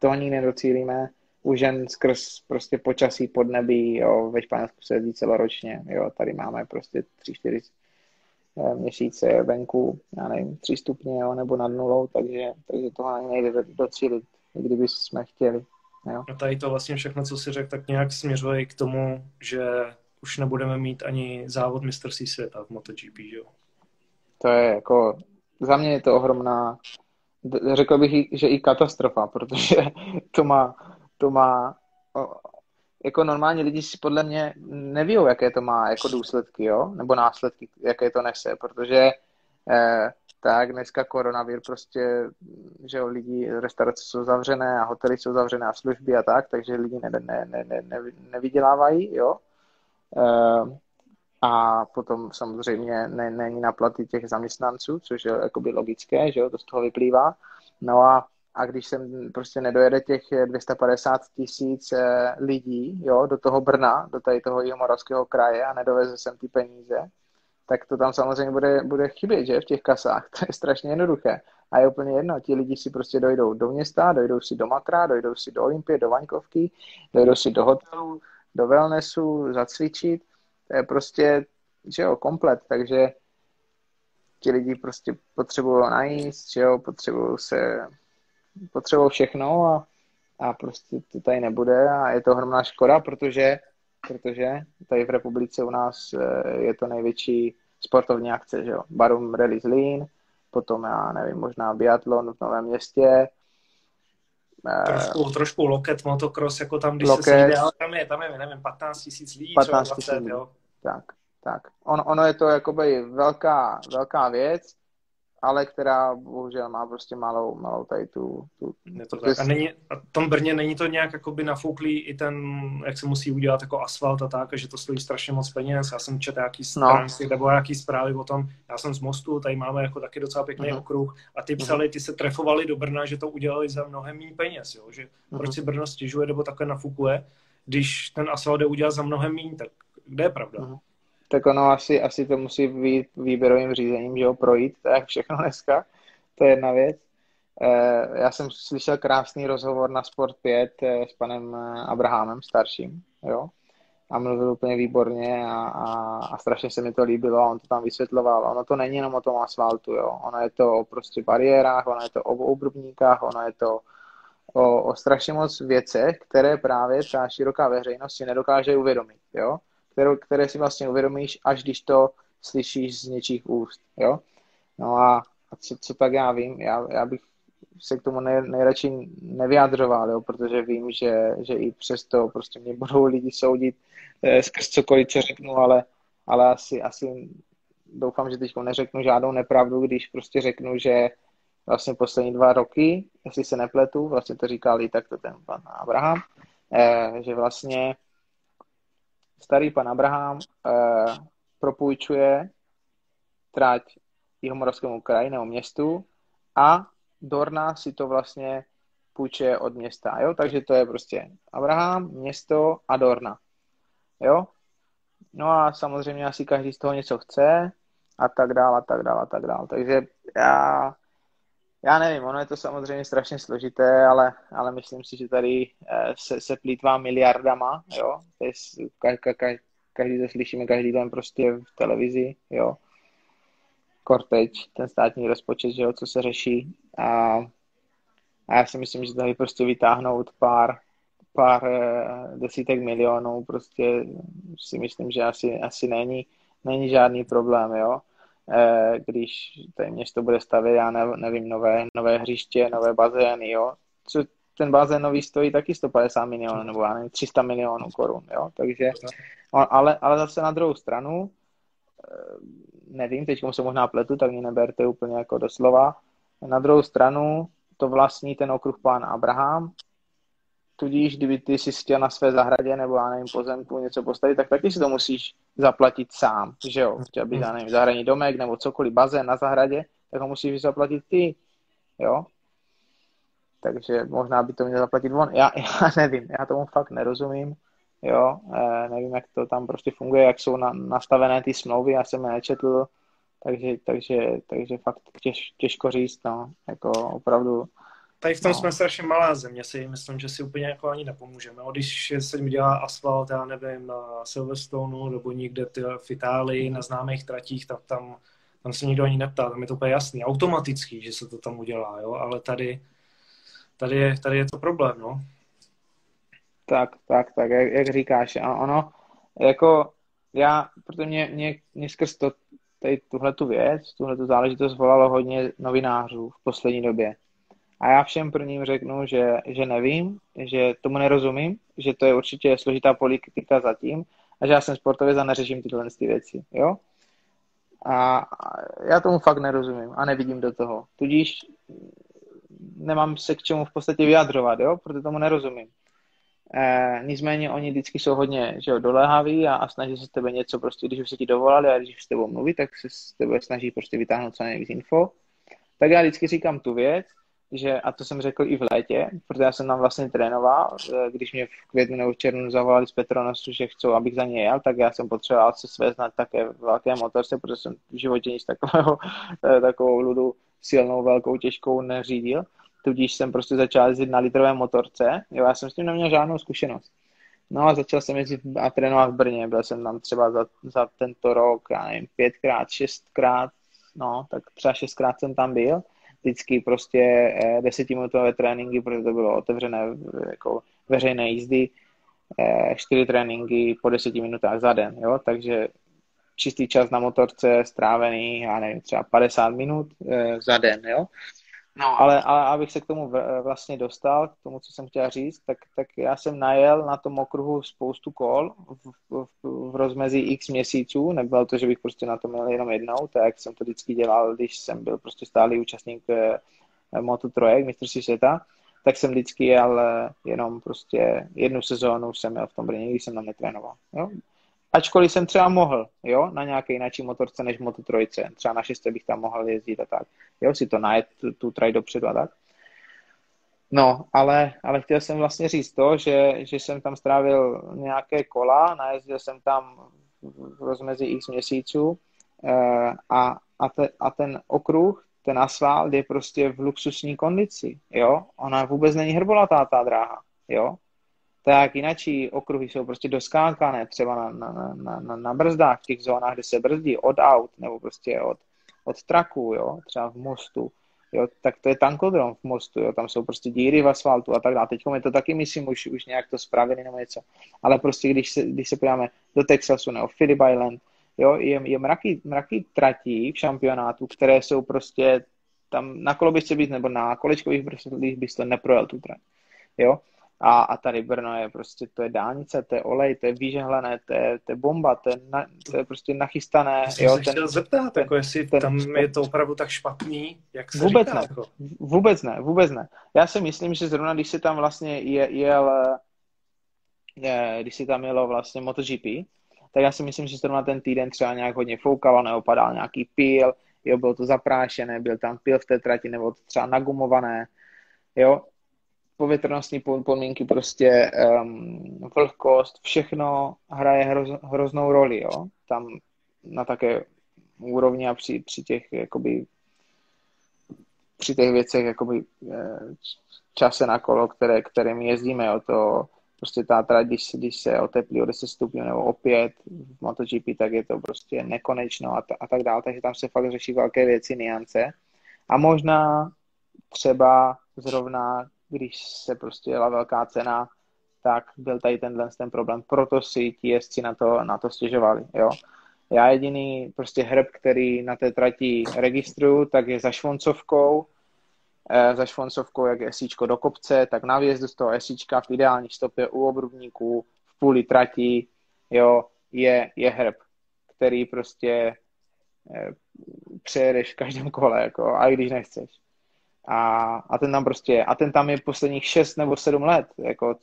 to ani nedocílíme, už jen skrz prostě počasí, podnebí, jo, ve Španělsku se jezdí celoročně, jo, tady máme prostě 3-4 měsíce venku, já nevím, 3 stupně, jo, nebo nad nulou, takže toho ani nejde docílit, kdyby jsme chtěli. Jo. A tady to vlastně všechno, co si řekl, tak nějak směřuje k tomu, že už nebudeme mít ani závod mistrovství světa v MotoGP, jo? To je jako, za mě je to ohromná, řekl bych, že i katastrofa, protože to má jako normálně lidi si podle mě nevíjou, jaké to má jako důsledky, jo? Nebo následky, jaké to nese, protože tak dneska koronavir prostě, že lidi, restaurace jsou zavřené a hotely jsou zavřené a služby a tak, takže lidi nevydělávají, jo? A potom samozřejmě není na platy těch zaměstnanců, což je jakoby logické, že jo, to z toho vyplývá. No a když sem prostě nedojede těch 250 000 lidí, jo, do toho Brna, do tady toho Jihomoravského kraje a nedoveze sem ty peníze, tak to tam samozřejmě bude chybět, že, v těch kasách, to je strašně jednoduché. A je úplně jedno, ti lidi si prostě dojdou do města, dojdou si do Matra, dojdou si do Olympie, do Vaňkovky, dojdou si do hotelu, do wellnessu, zacvičit, to je prostě, že jo, komplet, takže ti lidi prostě potřebují najíst, že jo, potřebují všechno a prostě to tady nebude a je to ohromná škoda, protože tady v republice u nás je to největší sportovní akce, že jo, Barum Rally Zlín, potom já nevím, možná biatlon v Novém Městě, trošku loket, motocross, jako tam, když loket, se jde, ale tam je, nevím, 15 000 lidí, 20, lidí. Jo. Tak. Ono je to jakoby velká věc, ale která bohužel má prostě malou tady tu... A v tom Brně není to nějak jakoby nafouklý i ten, jak se musí udělat jako asfalt a tak, že to stojí strašně moc peněz. Já jsem četl nějaký zprávy o tom, já jsem z Mostu, tady máme jako taky docela pěkný okruh a ty psali, ty se trefovali do Brna, že to udělali za mnohem méně peněz, jo? Že proč si Brno stěžuje nebo takhle nafukuje, když ten asfalt jde udělat za mnohem méně, tak kde je pravda? Tak ono asi to musí být výběrovým řízením, že jo, projít, to je všechno dneska, to je jedna věc. Já jsem slyšel krásný rozhovor na Sport 5 s panem Abrahamem starším, jo, a mluvil úplně výborně a strašně se mi to líbilo a on to tam vysvětloval. Ono to není jenom o tom asfaltu, jo, ono je to o prostě bariérách, ono je to o obrubníkách, ono je to o strašně moc věcech, které právě ta široká veřejnost si nedokáže uvědomit, jo. Které si vlastně uvědomíš, až když to slyšíš z něčích úst, jo? No a co tak já vím, já bych se k tomu nejradši nevyjadřoval, jo? Protože vím, že i přesto prostě mě budou lidi soudit skrz cokoliv, co řeknu, ale asi doufám, že teď neřeknu žádnou nepravdu, když prostě řeknu, že vlastně poslední 2 roky, jestli se nepletu, vlastně to říkal i takto ten pan Abraham, že vlastně starý pan Abraham propůjčuje trať Jihomoravskému kraji nebo městu a Dorna si to vlastně půjčuje od města, jo? Takže to je prostě Abraham, město a Dorna, jo? No a samozřejmě asi každý z toho něco chce a tak dál, a tak dál, a tak dál. Takže já nevím, ono je to samozřejmě strašně složité, ale myslím si, že tady se plýtvá miliardama, jo. Každý to slyšíme, každý den prostě v televizi, jo. Korteč, ten státní rozpočet, že jo, co se řeší. A já si myslím, že tady prostě vytáhnout pár desítek milionů, prostě si myslím, že asi není žádný problém, jo. Když tady město bude stavět, já nevím, nové hřiště, nové bazény, jo. Co ten bazén nový stojí taky 150 milionů, nebo já nevím, 300 milionů korun, jo. Takže, ale zase na druhou stranu, nevím, teď se možná pletu, tak mě neberte úplně jako doslova, na druhou stranu to vlastní ten okruh pán Abraham, tudíž kdyby ty si chtěl na své zahradě nebo já nevím, pozemku něco postavit, tak taky si to musíš zaplatit sám, že jo? Chtěl by, já nevím, zahradní domek nebo cokoliv, bazén na zahradě, tak ho musíš zaplatit ty, jo? Takže možná by to měl zaplatit on. Já nevím, já tomu fakt nerozumím, jo? Nevím, jak to tam prostě funguje, jak jsou nastavené ty smlouvy, já jsem je nečetl, takže fakt těžko říct, no, jako opravdu Tady v tom jsme strašně malá země, si myslím, že si úplně jako ani nepomůžeme. Když se dělá asfalt, já nevím, na Silverstoneu nebo někde v Itálii, na známých tratích, tak tam se nikdo ani neptá, tam je to úplně jasný, automatický, že se to tam udělá, jo? Ale tady je to problém, no. Tak, jak říkáš, a ono, jako já, protože mě skrz to, tady tuhletu věc, tuhletu záležitost volalo hodně novinářů v poslední době. A já všem prvním řeknu, že nevím, že tomu nerozumím, že to je určitě složitá politika zatím a že já jsem sportovec a neřeším tyhle věci, jo? A já tomu fakt nerozumím a nevidím do toho. Tudíž nemám se k čemu v podstatě vyjadřovat, jo? Proto tomu nerozumím. Nicméně oni vždycky jsou hodně, že jo, doléhaví a snaží se s tebe něco prostě, když už se ti dovolali a když už s tebou mluví, tak se s tebe snaží prostě vytáhnout co nejvíc info. Tak já vždycky říkám tu věc, že, a to jsem řekl i v létě, protože já jsem tam vlastně trénoval, když mě v květnu nebo v červnu zavolali z Petronasu, že chcou, abych za ně jel, tak já jsem potřeboval se svéznat také v velké motorce, protože jsem v životě nic takovou ludu silnou, velkou, těžkou neřídil. Tudíž jsem prostě začal jezdit na litrové motorce, jo, já jsem s tím neměl žádnou zkušenost. No a začal jsem jezdit a trénovat v Brně, byl jsem tam třeba za tento rok, já nevím, 5×, 6×, no, tak třeba 6× jsem tam byl, vždycky prostě 10minutové tréninky, protože to bylo otevřené jako veřejné jízdy, 4 tréninky po 10 minutách za den, jo, takže čistý čas na motorce strávený, já nevím, třeba 50 minut za den, jo. No, ale abych se k tomu vlastně dostal, k tomu, co jsem chtěl říct, tak já jsem najel na tom okruhu spoustu kol v rozmezí x měsíců, nebylo to, že bych prostě na tom jel jenom jednou, tak jsem to vždycky dělal, když jsem byl prostě stálý účastník Moto3, mistrovství světa, tak jsem vždycky jel jenom prostě jednu sezónu jsem jel v tom Brně, když jsem tam netrénoval, jo? Ačkoliv jsem třeba mohl, jo, na nějaké jináčí motorce než Moto3, třeba na 6 bych tam mohl jezdit a tak, jo, si to najet tu traj dopředu a tak. No, ale chtěl jsem vlastně říct to, že jsem tam strávil nějaké kola, najezdil jsem tam v rozmezí x měsíců a ten okruh, ten asfalt je prostě v luxusní kondici, jo, ona vůbec není hrbolatá ta dráha, jo. Tak jinačí okruhy jsou prostě doskákané, třeba na brzdách, v těch zónách, kde se brzdí od aut, nebo prostě od traků, jo, třeba v mostu, jo, tak to je tankodrom v mostu, jo, tam jsou prostě díry v asfaltu a tak dále. Teďko je to taky, myslím, už nějak to spravili nebo něco, ale prostě když se podíváme do Texasu nebo Phillip Island, jo, je mraky tratí v šampionátu, které jsou prostě tam na koloběžce být nebo na kolečkových brzdích bys to neprojel tu trať, jo. A tady Brno je prostě, to je dálnice, to je olej, to je vyžehlené, to je bomba, to je prostě nachystané. Já jsem se chtěl zeptat, jako jestli tam je to opravdu tak špatný, jak se vůbec říká. Ne, jako. Vůbec ne. Já si myslím, že zrovna, když se tam vlastně jelo vlastně MotoGP, tak já si myslím, že zrovna ten týden třeba nějak hodně foukalo, neopadal nějaký píl, jo, bylo to zaprášené, byl tam píl v té trati, nebo třeba nagumované, jo. Povětrnostní podmínky, prostě vlhkost, všechno hraje hroznou roli, jo, tam na také úrovni a při těch, jakoby, při těch věcech, jakoby čase na kolo, kterými jezdíme, jo, to prostě ta trať, když se oteplí o 10 stupňů nebo o 5 v MotoGP, tak je to prostě nekonečno a tak dále, takže tam se fakt řeší velké věci, niance a možná třeba zrovna když se prostě jela velká cena, tak byl tady ten problém. Proto si ti jezdci na to stěžovali, jo. Já jediný prostě hrb, který na té trati registruju, tak je za švoncovkou jak esíčko do kopce, tak na vjezdu z toho esíčka v ideální stopě u obrubníků v půli trati, jo, je hrb, který prostě přejedeš v každém kole, jako, a i když nechceš. A ten tam prostě, a ten tam je posledních 6 nebo 7 let, jako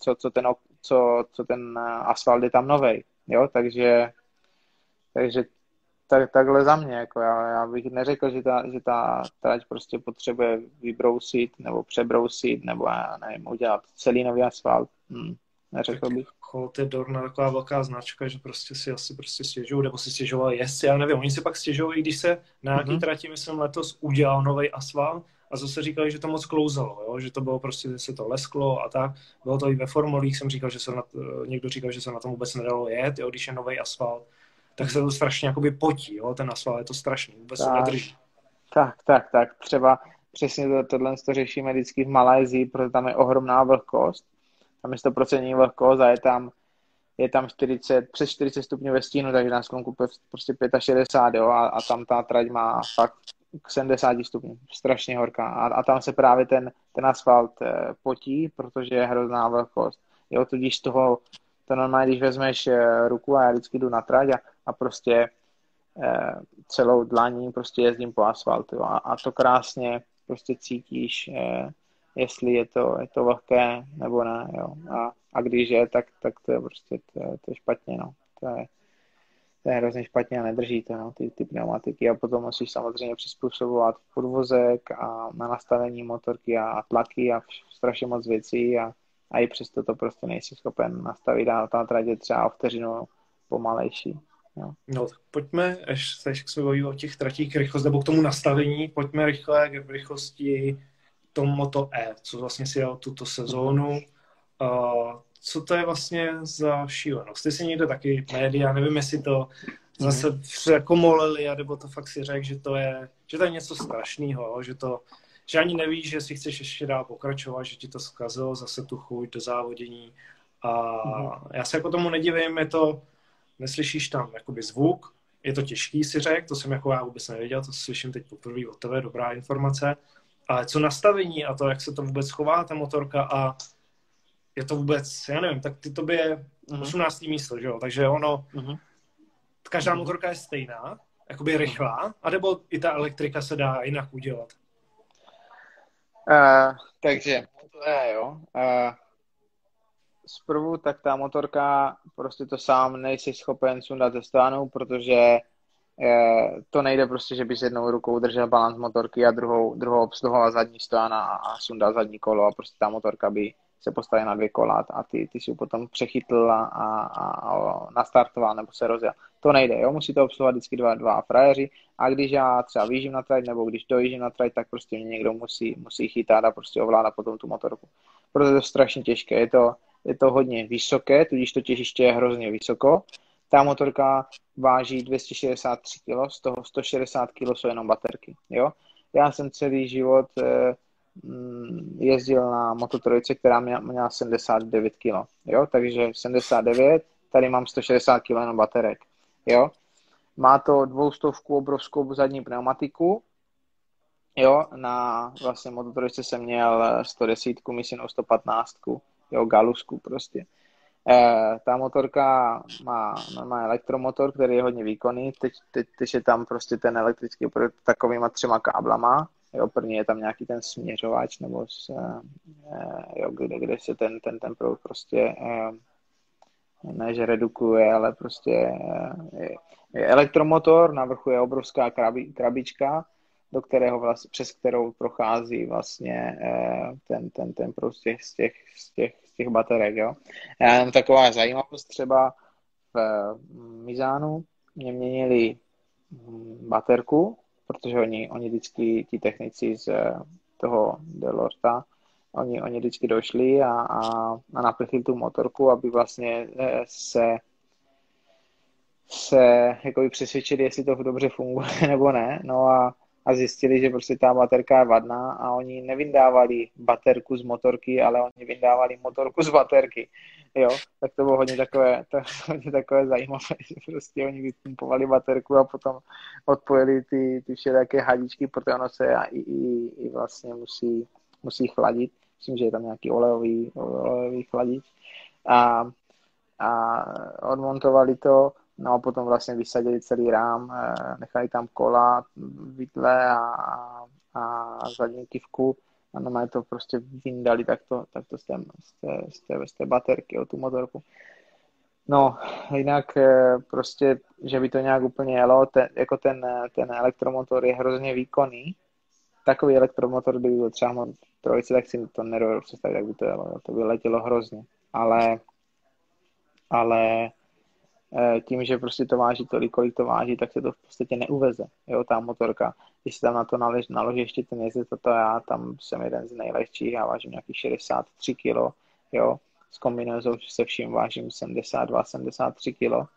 co ten asfalt je tam novej, jo, takže takhle za mě, jako já bych neřekl, že ta trať prostě potřebuje vybrousit, nebo přebrousit, nebo já nevím, udělat celý nový asfalt, neřekl bych. To je Dorna taková velká značka, že prostě si asi prostě stěžují, nebo si stěžovali jezdci, já nevím, oni si pak stěžují, když se na nějaký trati, myslím, letos udělal nový asfalt, a zase říkali, že to moc klouzalo, jo? Že to bylo prostě, že se to lesklo a tak. Bylo to i ve formulích, jsem říkal, že se někdo říkal, že se na tom vůbec nedalo jet, jo? Když je nový asfalt, tak se to strašně jakoby potí, jo? Ten asfalt je to strašný, vůbec se nedrží. Tak. Třeba přesně tohle to řešíme vždycky v Malajsii, protože tam je ohromná vlhkost. Tam je 100% vlhkost a je tam 40, přes 40 stupňů ve stínu, takže na sklonku prostě 65, jo, a tam ta trať má fakt k 70 stupňů, strašně horká. A tam se právě ten asfalt potí, protože je hrozná vlhkost. Jo, tudíž toho, to normálně, když vezmeš ruku a já vždycky jdu na trať a prostě celou dlaní prostě jezdím po asfaltu, jo, a to krásně prostě cítíš, jestli je to vlhké nebo ne, jo. A když je, tak to je prostě to je špatně, no. To je hrozně špatně a nedrží to, no, ty pneumatiky. A potom musíš samozřejmě přizpůsobovat podvozek a na nastavení motorky a tlaky a strašně moc věcí a i přesto to prostě nejsi schopen nastavit a ta trať je třeba o vteřinu pomalejší. No tak pojďme, až jsme bavili o těch tratích rychlost, nebo k tomu nastavení, pojďme rychle k rychlosti tomu Moto E, co vlastně si dal tuto sezónu. Co to je vlastně za šílenost? Ty si někde taky média, nevím, jestli to zase jako molili, nebo to fakt si řekl, že to je něco strašného, že ani nevíš, že si chceš ještě dál pokračovat, že ti to zkazilo zase tu chuť do závodění. A já se jako tomu nedivím, je to, neslyšíš tam jakoby zvuk, je to těžký, si řek, to jsem jako já vůbec nevěděl, to slyším teď poprvé od tebe, dobrá informace. Ale co nastavení a to, jak se to vůbec chová, ta motorka a je to vůbec, já nevím, tak ty to je 18. místo, že jo, takže ono, každá motorka je stejná, jakoby rychlá, anebo i ta elektrika se dá jinak udělat. Takže, zprvu, tak ta motorka, prostě to sám nejsi schopen sundat ze stánu, protože to nejde prostě, že bys jednou rukou držel balans motorky a druhou obsluhoval zadní stán a sundal zadní kolo a prostě ta motorka by se postavila na dvě kola a ty si ji potom přechytl a nastartoval nebo se rozjel. To nejde, jo, musí to obsluhovat vždycky dva frajeři a když já třeba vyjíždím na trať nebo když dojíždím na trať, tak prostě mě někdo musí chytat a prostě ovládat potom tu motorku. Protože to je strašně těžké, je to hodně vysoké, tudíž to těžiště je hrozně vysoko. Ta motorka váží 263 kg, z toho 160 kg jsou jenom baterky. Jo? Já jsem celý život jezdil na Moto3, která měla 79 kg. Jo? Takže 79, tady mám 160 kg jenom baterek. Jo? Má to 200 obrovskou zadní pneumatiku. Jo? Na vlastně Moto3 jsem měl 110, myslím 115, jo, galusku prostě. Ta motorka má elektromotor, který je hodně výkonný, teď je tam prostě ten elektrický takovýma 3 káblama, jo, první je tam nějaký ten směřovač, nebo jo, kde se ten proud prostě, ne, že redukuje, ale prostě je elektromotor, na vrchu je obrovská krabička, do kterého vlastně, přes kterou prochází vlastně ten prostě z těch baterek, jo. Taková zajímavost třeba v Misánu mě měnili baterku, protože oni vždycky, ti technici z toho Dellorta, oni vždycky došli a naprchli tu motorku, aby vlastně se jakoby přesvědčili, jestli to dobře funguje nebo ne, no a zjistili, že prostě ta baterka je vadná a oni nevyndávali baterku z motorky, ale oni vyndávali motorku z baterky, jo, tak to bylo hodně takové zajímavé, že prostě oni vypumpovali baterku a potom odpojili ty všelijaké hadičky, protože ono se i vlastně musí chladit, myslím, že je tam nějaký olejový chladič a odmontovali to. No a potom vlastně vysadili celý rám, nechali tam kola, vidle a zadní kivku a normálně to prostě vyndali takto z té baterky, o tu motorku. No, jinak prostě, že by to nějak úplně jelo, ten elektromotor je hrozně výkonný. Takový elektromotor, kdyby byl třeba Moto3, tak si to nedovedu představit, jak by to jelo, to by letělo hrozně, ale tím, že prostě to váží tolik, kolik to váží, tak se to v podstatě neuveze, jo, ta motorka. Když se tam na to naloží ještě ten jezdec, to já tam jsem jeden z nejlehčích, já vážím nějakých 63 kg, jo, s kombinezou se vším vážím 72, 73 kg,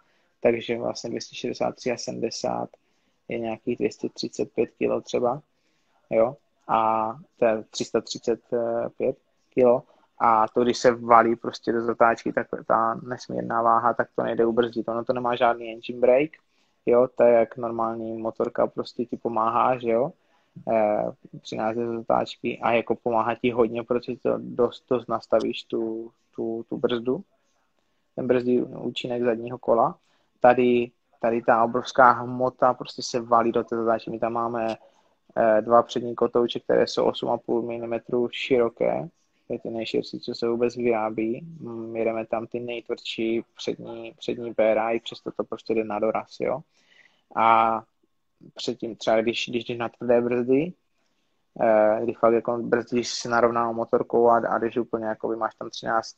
takže vlastně 263 a 70 je nějakých 235 kg třeba, jo, a to je 335 kg. A to, když se valí prostě do zatáčky, tak ta nesmírná váha, tak to nejde ubrzdit. Ono to nemá žádný engine brake, jo, to je jak normální motorka, prostě ti pomáhá, že jo, přináší do zatáčky a jako pomáhá ti hodně, protože to dost nastavíš tu brzdu, ten brzdí účinek zadního kola. Tady ta obrovská hmota prostě se valí do té zatáčky. My tam máme dva přední kotouče, které jsou 8,5 mm široké, je to nejširší, co se vůbec vyrábí. Jedeme tam ty nejtvrdší přední péra, i přesto to prostě jde na doraz, jo. A předtím třeba, když jdeš na tvrdé brzdy, když fakt jako brzdíš s narovnanou motorkou a když úplně jako máš tam 13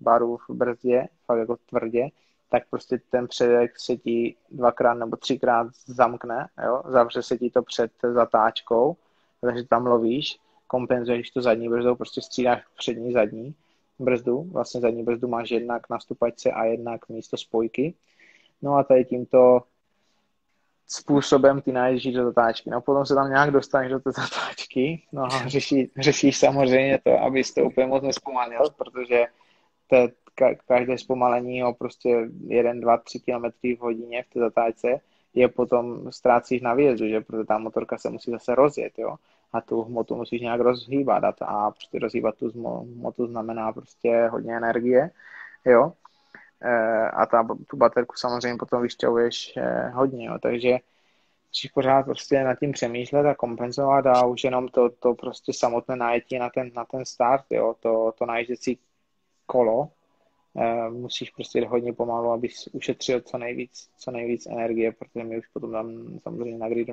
barů v brzdě, fakt jako tvrdě, tak prostě ten předek se ti dvakrát nebo třikrát zamkne, jo. Zavře se ti to před zatáčkou, takže tam lovíš, kompenzuješ to zadní brzdou, prostě střídáš přední zadní brzdu, vlastně zadní brzdu máš jednak na stupačce a jednak místo spojky. No a tady tímto způsobem ty naježíš do zatáčky. No potom se tam nějak dostaneš do té zatáčky, no a řešíš samozřejmě to, aby jsi to úplně moc nezpomalil, protože každé zpomalení o prostě 1, 2, 3 km v hodině v té zatáčce je potom ztrácíš na výjezdu, že? Protože ta motorka se musí zase rozjet, jo? A tu hmotu musíš nějak rozhýbat a prostě rozhýbat tu hmotu znamená prostě hodně energie, jo? A tu baterku samozřejmě potom vyšťouješ hodně, jo? Takže musíš pořád prostě nad tím přemýšlet a kompenzovat a už jenom to prostě samotné najetí na ten start, jo? To naježděcí kolo, musíš prostě hodně pomalu, abys ušetřil co nejvíc energie, protože my už potom tam samozřejmě na gridu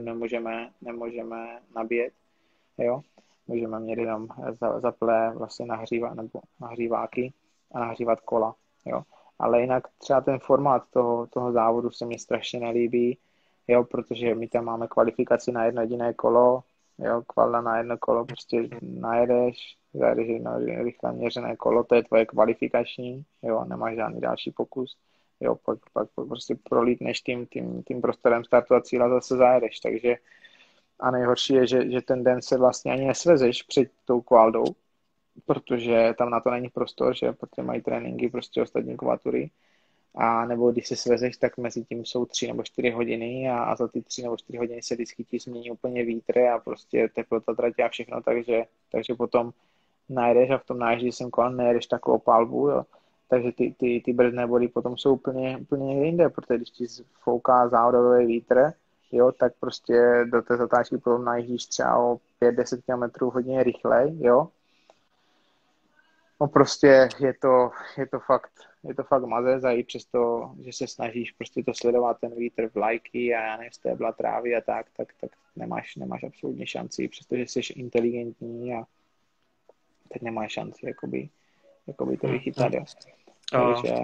nemůžeme nabíjet, jo, můžeme mít jenom zaplé vlastně nahříváky a nahřívat kola, jo, ale jinak třeba ten formát toho závodu se mi strašně nelíbí, jo, protože my tam máme kvalifikaci na jedno jediné kolo, jo, kvala na jedno kolo, prostě zajedeš jedno rychle měřené kolo, to je tvoje kvalifikační, jo, nemáš žádný další pokus, jo, pak prostě prolítneš tím prostorem startu a cíla zase zajedeš, takže a nejhorší je, že ten den se vlastně ani nesvezeš před tou kvaldou, protože tam na to není prostor, že, protože mají tréninky prostě ostatní kvatury, a nebo když se svezeš, tak mezi tím jsou 3 nebo 4 hodiny a za ty 3 nebo 4 hodiny se vždycky ti změní úplně vítr a prostě teplota tratí a všechno, takže potom najedeš a v tom náježdí jsem kolem nejedeš takovou palbu, jo. Takže ty brzdné body potom jsou úplně někde jinde, protože když ti fouká závodový vítr, jo, tak prostě do té zatáčky potom naježdíš třeba o 5-10 km hodně rychlej, jo. No prostě je to fakt mazec a i přesto, že se snažíš prostě to sledovat ten vítr v lajky a stébla trávy a tak nemáš absolutně šanci, přestože jsi inteligentní a teď nemáš šanci jakoby to vychytat. Takže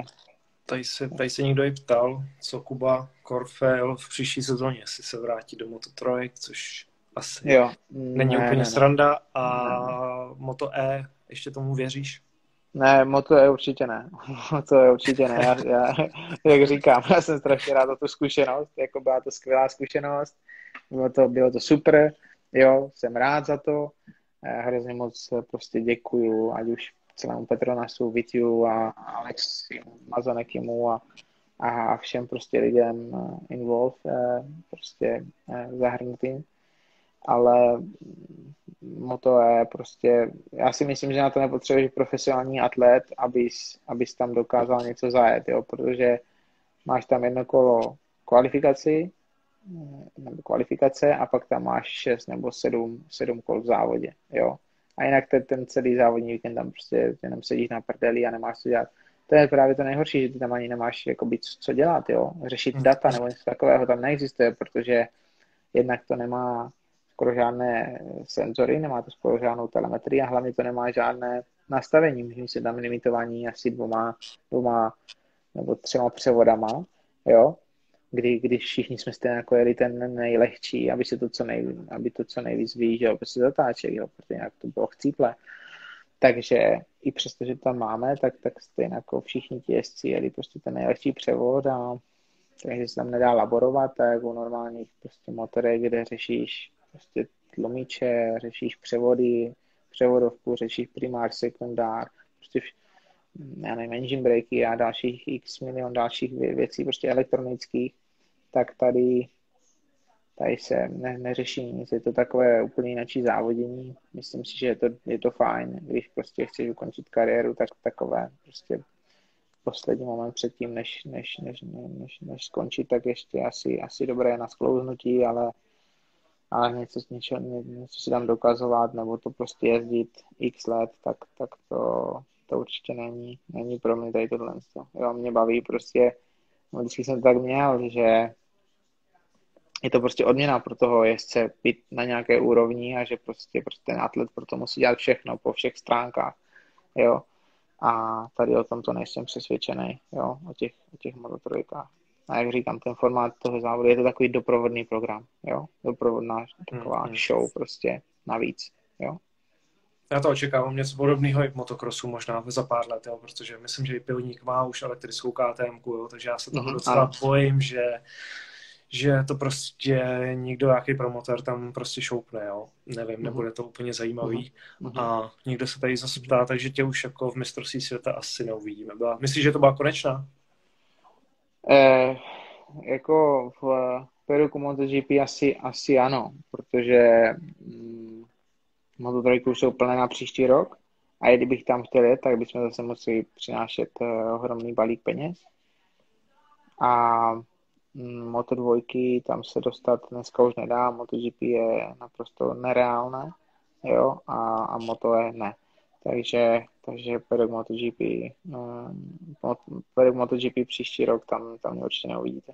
tady se někdo i ptal, co Kuba Kornfeil v příští sezóně, jestli se vrátí do Moto3, což asi není úplně sranda a Moto E, ještě tomu věříš? Ne, Moto E určitě ne. Já jak říkám, já jsem strašně rád za tu zkušenost, jako byla to skvělá zkušenost, bylo to super, jo, jsem rád za to, hrozně moc prostě děkuju, ať už celému Petronasu, Vitiu a Alexi Mazanekimu a všem prostě lidem prostě zahrnutým, ale Moto E prostě, já si myslím, že na to nepotřebuješ profesionální atlet, abys tam dokázal něco zajet, jo, protože máš tam jedno kolo kvalifikace a pak tam máš 6 nebo 7 kol v závodě, jo. A jinak ten celý závodní víkend tam prostě jenom sedíš na prdeli a nemáš co dělat. To je právě to nejhorší, že ty tam ani nemáš jakoby co dělat, jo. Řešit data nebo něco takového tam neexistuje, protože jednak to nemá skoro žádné senzory, nemá to skoro žádnou telemetrii a hlavně to nemá žádné nastavení. Myslím si tam limitovaní asi dvěma nebo 3 převodama, jo, když všichni jsme stejně jako jeli ten nejlehčí, aby se to co nejvíc vyjíždělo, aby se zatáčeli, jo, protože nějak to bylo chcíple. Takže i přesto, že tam máme, tak stejně jako všichni ti jezdci jeli prostě ten nejlehčí převod, a takže se tam nedá laborovat, tak jako u normálních prostě motorek, kde řešíš prostě tlumiče, řešíš převody, převodovku, řešíš primár, sekundár, prostě já nevím, engine breaky a dalších x milion dalších věcí, prostě elektronických, tak tady se neřeší nic, je to takové úplně jináčí závodění. Myslím si, že je to fajn, když prostě chceš ukončit kariéru, tak takové prostě poslední moment předtím, než skončit, tak ještě asi dobré na sklouznutí, ale něco si tam dokazovat, nebo to prostě jezdit x let, tak to určitě není pro mě tady tohle. Jo, mě baví prostě, no, vždycky jsem to tak měl, že je to prostě odměna pro toho jezdce být na nějaké úrovni a že prostě ten atlet pro to musí dělat všechno po všech stránkách, jo. A tady o tom to nejsem přesvědčený, jo, o těch mototrojkách. A jak říkám, ten formát toho závodu, je to takový doprovodný program, jo, doprovodná taková show prostě navíc, jo. Já to očekávám něco podobného i v motokrosu možná za pár let, jo, protože myslím, že i Pilník má už elektrickou KTMku, jo, takže já se toho docela bojím, že to prostě někdo, jaký promotor tam prostě šoupne, jo. Nevím, nebude to úplně zajímavý. A někdo se tady zase ptá, takže tě už jako v mistrovství světa asi neuvidíme. Myslíš, že to byla konečná? Jako v Peruku MotoGP asi ano, protože Moto3 už jsou plné na příští rok a kdybych tam chtěl jet, tak bychom zase museli přinášet ohromný balík peněz. A Moto2 tam se dostat dneska už nedá, MotoGP je naprosto nereálné, jo, a Moto E ne. Takže PDG MotoGP příští rok tam mě určitě neuvidíte.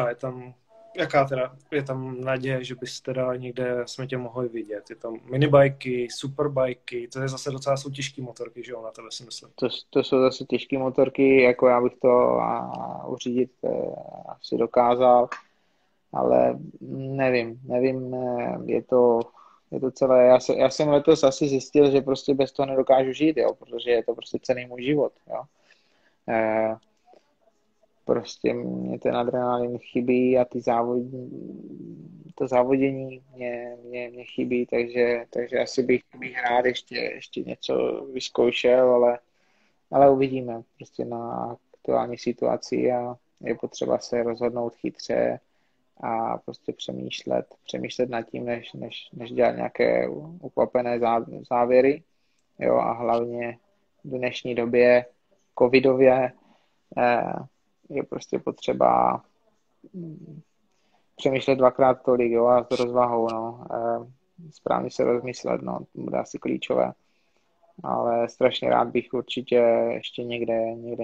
A je tam, jaká teda, je tam naděje, že bys teda někde jsme tě mohli vidět? Je tam minibajky, superbajky, to je zase docela, jsou těžké motorky, že jo, na tebe si myslím. To jsou zase těžké motorky, jako já bych to uřídit asi dokázal, ale nevím, je to celé, já jsem letos asi zjistil, že prostě bez toho nedokážu žít, jo, protože je to prostě celý můj život, jo. Prostě mě ten adrenalin chybí a to závodění mě chybí, takže asi bych rád ještě něco vyzkoušel, ale uvidíme prostě na aktuální situaci a je potřeba se rozhodnout chytře a prostě přemýšlet nad tím, než dělat nějaké ukvapené závěry, jo, a hlavně v dnešní době covidově je prostě potřeba přemýšlet dvakrát tolik, jo, a s rozvahou, no, správně se rozmyslet, no, to bude asi klíčové, ale strašně rád bych určitě ještě někde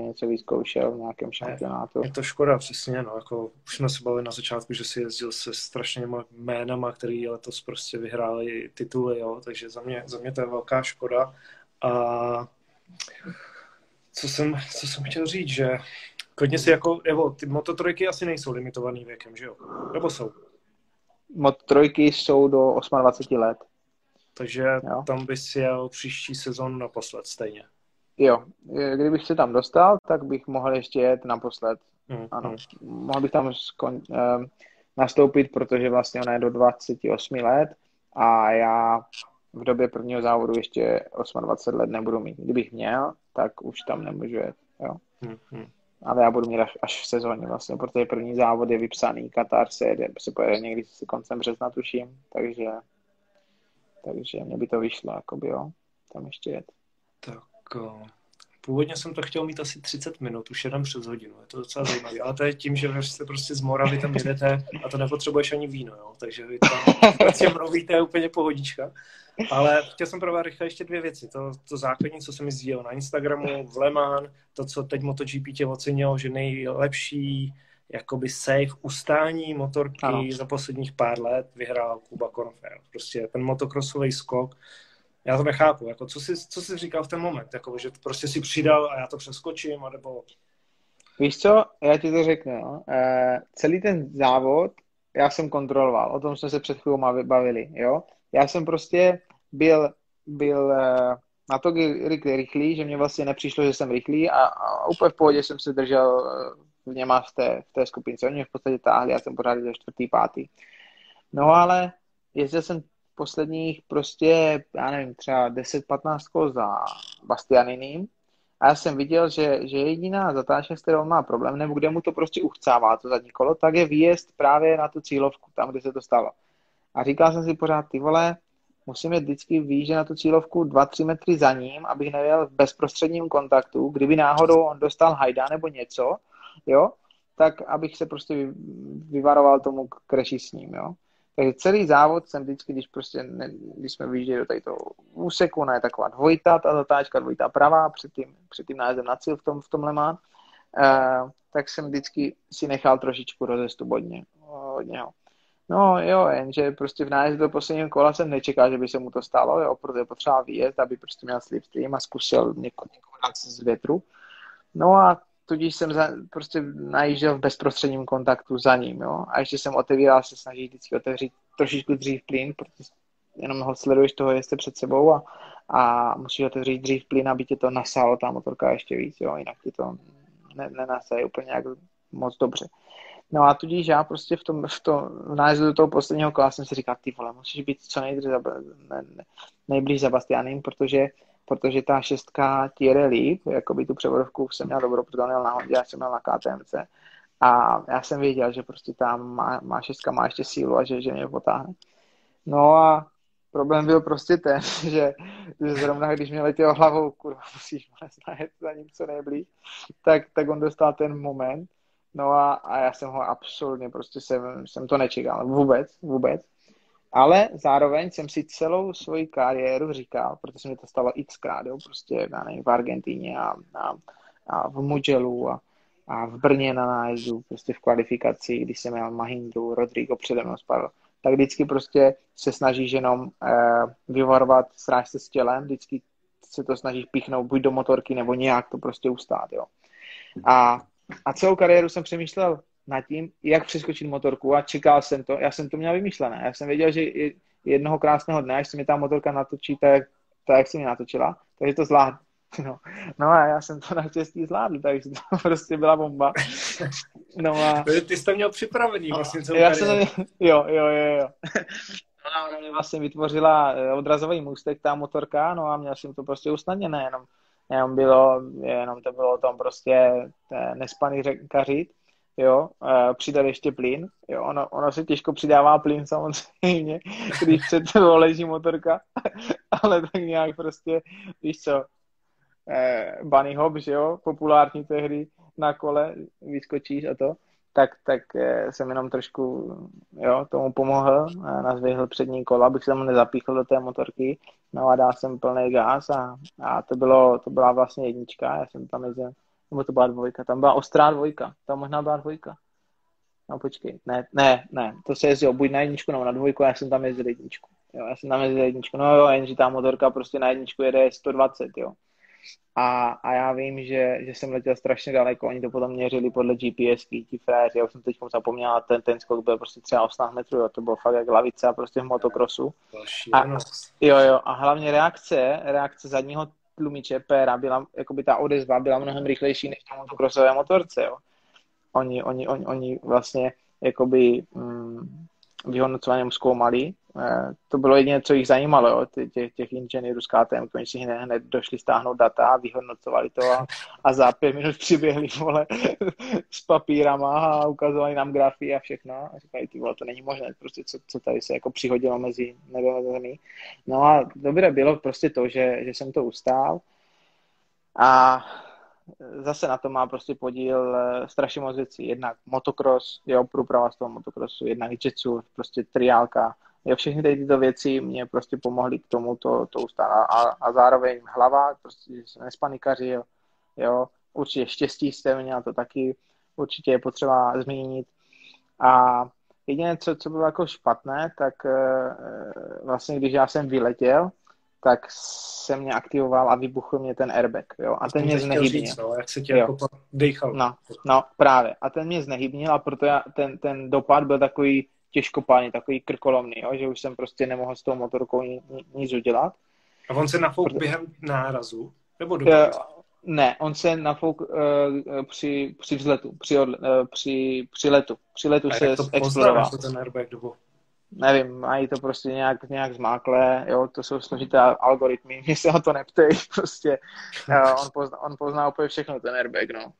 něco vyzkoušel v nějakém šampionátu. Je to škoda, přesně, no, jako už jsme se bavili na začátku, že si jezdil se strašnýma jménama, který letos prostě vyhráli tituly, jo, takže za mě to je velká škoda. A co jsem chtěl říct, že klidně si jako, Evo, ty mototrojky asi nejsou limitovaný věkem, že jo? Nebo jsou? Mototrojky jsou do 28 let. Takže jo, tam bys jel příští sezonu naposled stejně. Jo, kdybych se tam dostal, tak bych mohl ještě jet naposled. Ano, mohl bych tam nastoupit, protože vlastně ona je do 28 let a já v době prvního závodu ještě 28 let nebudu mít. Kdybych měl, tak už tam nemůžu jet, jo. Ale já budu mít až v sezóně vlastně, protože první závod je vypsaný, Katar se pojede někdy se koncem března, tuším, takže mě by to vyšlo, jakoby, jo, tam ještě jet. Tak původně jsem to chtěl mít asi 30 minut, už jenom přes hodinu, je to docela zajímavé, ale to je tím, že jste prostě z Moravy tam jedete a to nepotřebuješ ani víno, jo, takže vy tam prostě mluvíte úplně pohodička. Ale chtěl jsem provádět rychle ještě dvě věci. To základní, co jsem mi sdílel na Instagramu, v Le Mans, to, co teď MotoGP tě ocenilo, že nejlepší jakoby safe ustání motorky za posledních pár let vyhrál Kuba Kornfeil. Prostě ten motokrosový skok. Já to nechápu. Jako, co jsi říkal v ten moment? Jako, že prostě si přidal a já to přeskočím, nebo Víš co, já ti to řeknu. No. Celý ten závod já jsem kontroloval, o tom jsme se před chvílou bavili. Jo? Já jsem prostě byl na to rychlý, že mě vlastně nepřišlo, že jsem rychlý a úplně v pohodě jsem se držel v něma v té skupince. Oni mě v podstatě táhli, já jsem pořád do 4., 5. No ale jezdil jsem posledních prostě, já nevím, třeba 10-15 za Bastianinim a já jsem viděl, že jediná zatáčka, s kterou má problém, nebo kde mu to prostě uchcává to zadní kolo, tak je výjezd právě na tu cílovku, tam, kde se to stalo. A říkal jsem si pořád, ty vole, musím je vždycky výjíždět na tu cílovku 2-3 metry za ním, abych nevěl v bezprostředním kontaktu, kdyby náhodou on dostal hajda nebo něco, jo, tak abych se prostě vyvaroval tomu kreši s ním, jo. Takže celý závod jsem vždycky, když jsme vyjížděli do tady toho úseku, ona je taková dvojita, ta zatáčka, dvojita pravá, před tím nájezdem na cíl v tomhle má, tak jsem vždycky si nechal trošičku rozestup od něho. No jo, jenže prostě v nájezdu do posledního kola jsem nečekal, že by se mu to stalo, jo, protože potřeboval výjezd, aby prostě měl slipstream a zkusil někoho z větru. No a tudíž jsem prostě najížděl v bezprostředním kontaktu za ním, jo. A ještě jsem otevíral, se snažil vždycky otevřít trošičku dřív plyn, protože jenom ho sleduješ toho jezdce před sebou a musíš otevřít dřív plyn, aby tě to nasalo ta motorka ještě víc, jo, jinak ti to nenasaje úplně nějak moc dobře. No a tudíž já prostě v nájezdu do toho posledního kola jsem si říkal, ty vole, musíš být co nejblíž za Bastianem, protože ta 6 ti jede líp, jakoby tu převodovku jsem měl dobrou, protože on jel na Hondě, já jsem měl na KTMC a já jsem věděl, že prostě ta má 6 má ještě sílu a že mě potáhne. No a problém byl prostě ten, že zrovna když mě letěl hlavou, kurva, musíš najet za ním co nejblíž, tak on dostal ten moment. No a já jsem ho absolutně, prostě jsem to nečekal, vůbec. Ale zároveň jsem si celou svoji kariéru říkal, protože mi to stalo xkrát, jo, prostě v Argentíně a v Mugellu a v Brně na nájezdu, prostě v kvalifikaci, když jsem měl Mahindu, Rodrigo přede mnou spadl, tak vždycky prostě se snažíš jenom vyvarovat, sráž se s tělem, vždycky se to snažíš píchnout buď do motorky, nebo nějak to prostě ustát, jo. A celou kariéru jsem přemýšlel nad tím, jak přeskočit motorku a čekal jsem to. Já jsem to měl vymýšlené. Já jsem věděl, že jednoho krásného dne, až se mi ta motorka natočí tak jak se mi natočila, takže to zvládnu. No a já jsem to naštěstí zvládl, takže to prostě byla bomba. No a... Ty jsi to měl připravený vlastně celou kariéru. Jo. Ona mě vlastně vytvořila odrazový můstek, ta motorka, no a měl jsem to prostě usnadněné, jenom to bylo o tom prostě nespaný kařit, jo, přidat ještě plyn, jo, ono se těžko přidává plyn samozřejmě, když před tebou leží motorka, ale tak nějak prostě, víš co, bunny hop, že jo, populární tehdy na kole, vyskočíš a to, tak jsem jenom trošku, jo, tomu pomohl, nazvihl přední kola, abych se mu nezapíchl do té motorky, no a dal jsem plný gas a to byla vlastně 1, já jsem tam jezdil, nebo to byla 2, tam byla ostrá 2, tam možná byla 2, no počkej, ne, to se jezdilo buď na 1 nebo na 2, já jsem tam jezdil 1, jo, no jo, jenže ta motorka prostě na 1 jede 120, jo. A já vím, že jsem letěl strašně daleko, oni to potom měřili podle GPSky, ti fréři, já už jsem teď zapomněl, a ten skok byl prostě třeba 18 metrů, jo, to bylo fakt jak lavice a prostě v motokrosu. A hlavně reakce zadního tlumiče péra byla, jakoby ta odezva byla mnohem rychlejší než na motokrosové motorce, jo. Oni vlastně, jakoby vyhodnocovaně zkoumali, to bylo jediné, co jich zajímalo, jo, těch inženýrů z KTM, oni si hned došli stáhnout data a vyhodnocovali to a za 5 minut přiběhli, vole, s papírama a ukazovali nám grafy a všechno a říkali, ty vole, to není možné, prostě co tady se jako přihodilo mezi nebem a zemí. No a dobré bylo prostě to, že jsem to ustál a zase na to má prostě podíl strašně moc věcí, jednak motocross, jo, průprava z toho motocrossu, jednak jetsu, prostě triálka, jo, všechny tyto věci mě prostě pomohly k tomu to ustát a zároveň hlava, prostě jsem nespanikařil, jo, určitě štěstí jste měl, to taky určitě je potřeba zmínit a jediné, co bylo jako špatné, tak vlastně když já jsem vyletěl, tak se mě aktivoval a vybuchl mě ten airbag, jo, a ten mě znehybnil. No, jak se tě jako dejchal. No, právě. A ten mě znehybnil a proto ten dopad byl takový těžkopádný, takový krkolomný, jo, že už jsem prostě nemohl s tou motorkou nic udělat. A on se nafouk během nárazu? Nebo ne, on se nafouk při vzletu, při letu. Při letu a se explodoval. Ten airbag dobu? Nevím, mají to prostě nějak zmáklé, jo, to jsou složité algoritmy, mě se o to neptej, prostě, on pozná úplně všechno, ten airbag, no.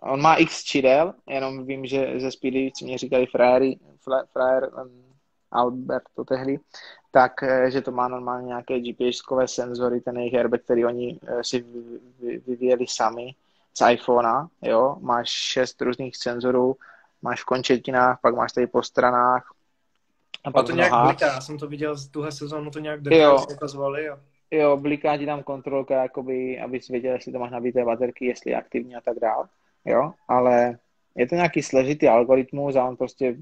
On má x čidel, jenom vím, že ze speedlivíci mě říkali frajer Albert to tehdy, tak, že to má normálně nějaké GPS-kové senzory, ten jejich airbag, který oni si vyvíjeli sami z iPhonea, jo, máš 6 různých senzorů, máš v končetinách, pak máš tady po stranách, a to nějak bliká, já jsem to viděl z tuhle sezónu, to nějak detailně ukazovali. Jo, bliká ti tam kontrolka, jakoby, abys věděl, jestli to máš nabité baterky, jestli je aktivní a tak dál, jo, ale je to nějaký složitý algoritmus a on prostě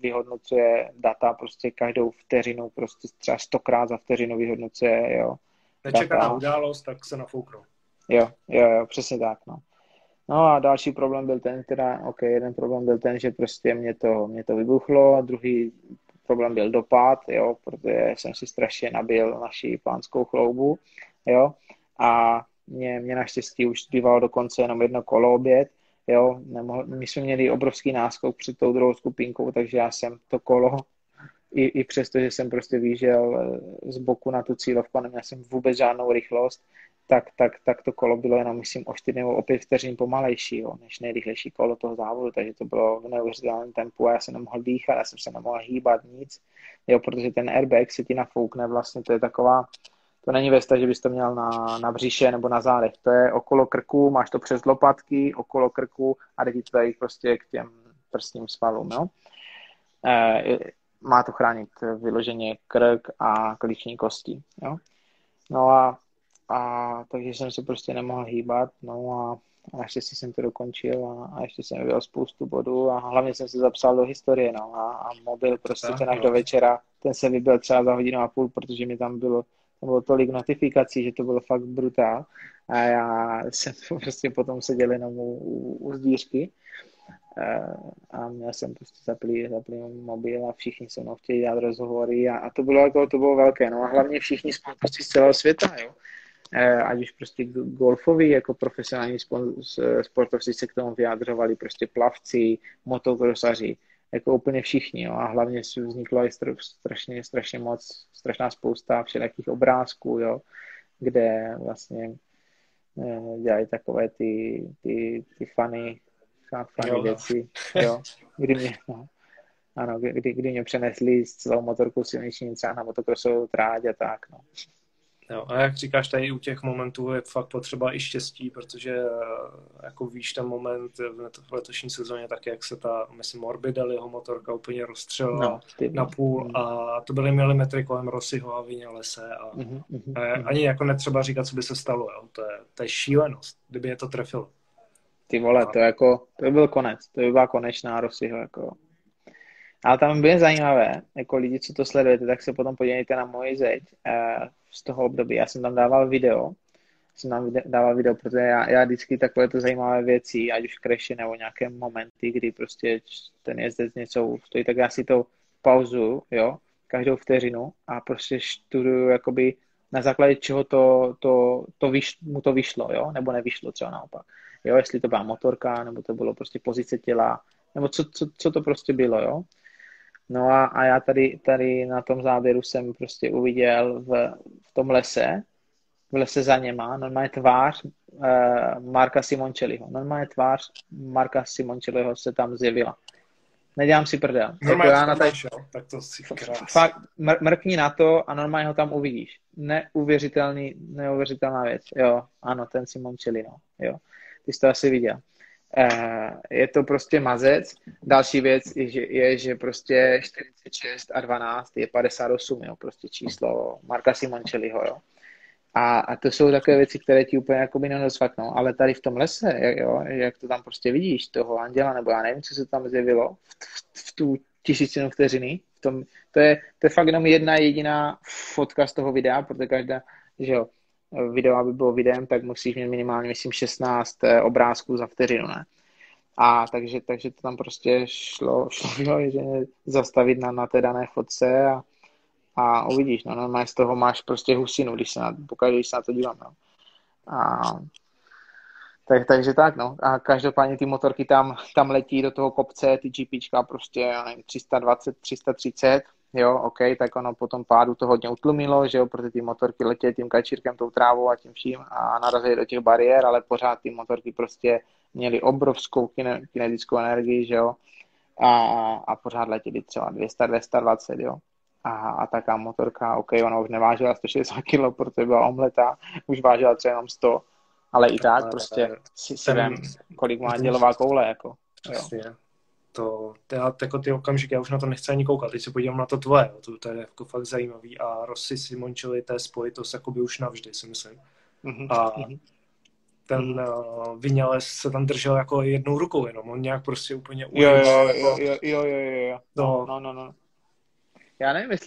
vyhodnocuje data prostě každou vteřinu, prostě třeba 100krát za vteřinu vyhodnocuje, jo. Nečeká na událost, tak se nafouknou. Jo, přesně tak, no. No a další problém byl ten, jeden problém byl ten, že prostě mě to vybuchlo, druhý problém byl dopad, jo, protože jsem si strašně nabil naši pánskou chloubu, jo, a mě naštěstí už zbývalo dokonce jenom jedno kolo oběd, jo, my jsme měli obrovský náskok před tou druhou skupinkou, takže já jsem to kolo, i přesto, že jsem prostě výžel z boku na tu cílovku a neměl jsem vůbec žádnou rychlost, tak to kolo bylo jenom, myslím, o 4 nebo o 5 vteřin pomalejší, jo, než nejrychlejší kolo toho závodu, takže to bylo v neuvěřitelném tempu a já jsem nemohl dýchat, já jsem se nemohl hýbat nic, jo, protože ten airbag se ti nafoukne, vlastně to je taková, to není vesta, že bys to měl na břiše nebo na zádech, to je okolo krku, máš to přes lopatky, okolo krku a jde ti to tady prostě k těm prstním svalům, jo. Má to chránit vyloženě krk a klíční kosti, jo. No a takže jsem se prostě nemohl hýbat, no a naštěstí jsem to dokončil a ještě jsem vyjel spoustu bodů a hlavně jsem se zapsal do historie, no a mobil prostě ten až do večera, ten se vybil třeba za 1,5 hodiny, protože mi tam bylo tolik notifikací, že to bylo fakt brutál a já jsem prostě potom seděl jenom u zdířky a měl jsem prostě zaplý mobil a všichni se mnou chtěli dělat rozhovory a to bylo velké, no a hlavně všichni sportovci z celého světa, jo. Ať už prostě golfoví, jako profesionální sportovci se k tomu vyjadřovali, prostě plavci, motokrosaři, jako úplně všichni, jo. A hlavně vzniklo i strašná spousta všelijakých obrázků, jo, kde vlastně dělají takové ty funny věci, jo, kdy mě přenesli s celou motorkou silniční třeba na motokrosovou tráť a tak, no. Jo, a jak říkáš, tady u těch momentů je fakt potřeba i štěstí, protože jako víš ten moment v letošní sezóně tak, jak se ta, myslím, Morbidelliho motorka úplně rozstřelila napůl a to byly milimetry kolem Rossiho a Viñalese a ani jako netřeba říkat, co by se stalo, jo. To je šílenost, kdyby je to trefilo. Ty vole, to byl konec, to by byla konečná Rossiho, jako. Ale tam bylo zajímavé, jako lidi, co to sledujete, tak se potom podívejte na moji zeď z toho období. Já jsem tam dával video, protože já vždycky takovéto zajímavé věci, ať už crashy nebo nějaké momenty, kdy prostě ten jezdec něco stojí, tak já si to pauzuju, jo, každou vteřinu a prostě študuju, jakoby na základě čeho mu to vyšlo, jo, nebo nevyšlo třeba naopak. Jo, jestli to byla motorka, nebo to bylo prostě pozice těla, nebo co to prostě bylo, jo. No a já tady na tom záběru jsem prostě uviděl v tom lese, za něma, normálně tvář Marka Simoncelliho. Normálně tvář Marka Simoncelliho se tam zjevila. Nedělám si prdel. Normálně jako tak to si krásný. Fakt, mrkni na to a normálně ho tam uvidíš. Neuvěřitelná věc. Jo, ano, ten Simoncelli, no. Jo, ty jsi to asi viděl. Je to prostě mazec. Další věc je, že prostě 46 a 12 je 58, jo, prostě číslo Marka Simoncelliho, jo. A to jsou takové věci, které ti úplně jakoby nedozvaknou, ale tady v tom lese, jo, jak to tam prostě vidíš, toho anděla, nebo já nevím, co se tam zjevilo, v tu tisícinu vteřiny. To je fakt jenom jedna jediná fotka z toho videa, protože každá, že jo, video, aby bylo videem, tak musíš mít minimálně, myslím, 16 obrázků za vteřinu, ne? A takže to tam prostě šlo že zastavit na té dané fotce a uvidíš, no, normálně z toho máš prostě husinu, když se na to dívám, no. Takže tak, no. A každopádně ty motorky tam letí do toho kopce, ty GPčka prostě, nevím, 320, 330, jo, OK, tak ono potom pádu to hodně utlumilo, že jo, protože ty motorky letěly tím kačírkem, tou trávou a tím vším a narazily do těch bariér, ale pořád ty motorky prostě měly obrovskou kinetickou energii, že jo, a pořád letěly třeba 200, 220, jo. A taká motorka, OK, ona už nevážila 160 kg, protože byla omletá, už vážila třeba jenom 100, ale i tak prostě si vem, kolik má dělová koule, jako, jo. To ty okamžiky, já už na to nechci ani koukat, teď se podívám na to tvoje, to je jako fakt zajímavý a Rossi si mončili té spojitost jakoby už navždy, si myslím. Mm-hmm. A ten Viñales se tam držel jako jednou rukou jenom, on nějak prostě úplně Jo. No. Já nevím,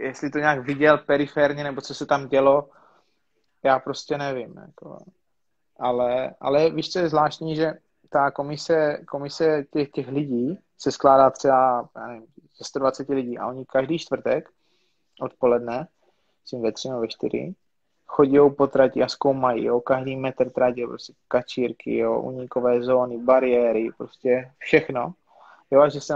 jestli to nějak viděl periferně, nebo co se tam dělo, já prostě nevím, jako. Ale víš, co je zvláštní, že ta komise těch lidí se skládá třeba, já nevím, 120 lidí a oni každý čtvrtek odpoledne, myslím ve 3 nebo ve 4, chodí po trati a zkoumají, jo, každý metr trati, prostě kačírky, jo, unikové zóny, bariéry, prostě všechno, jo, a že se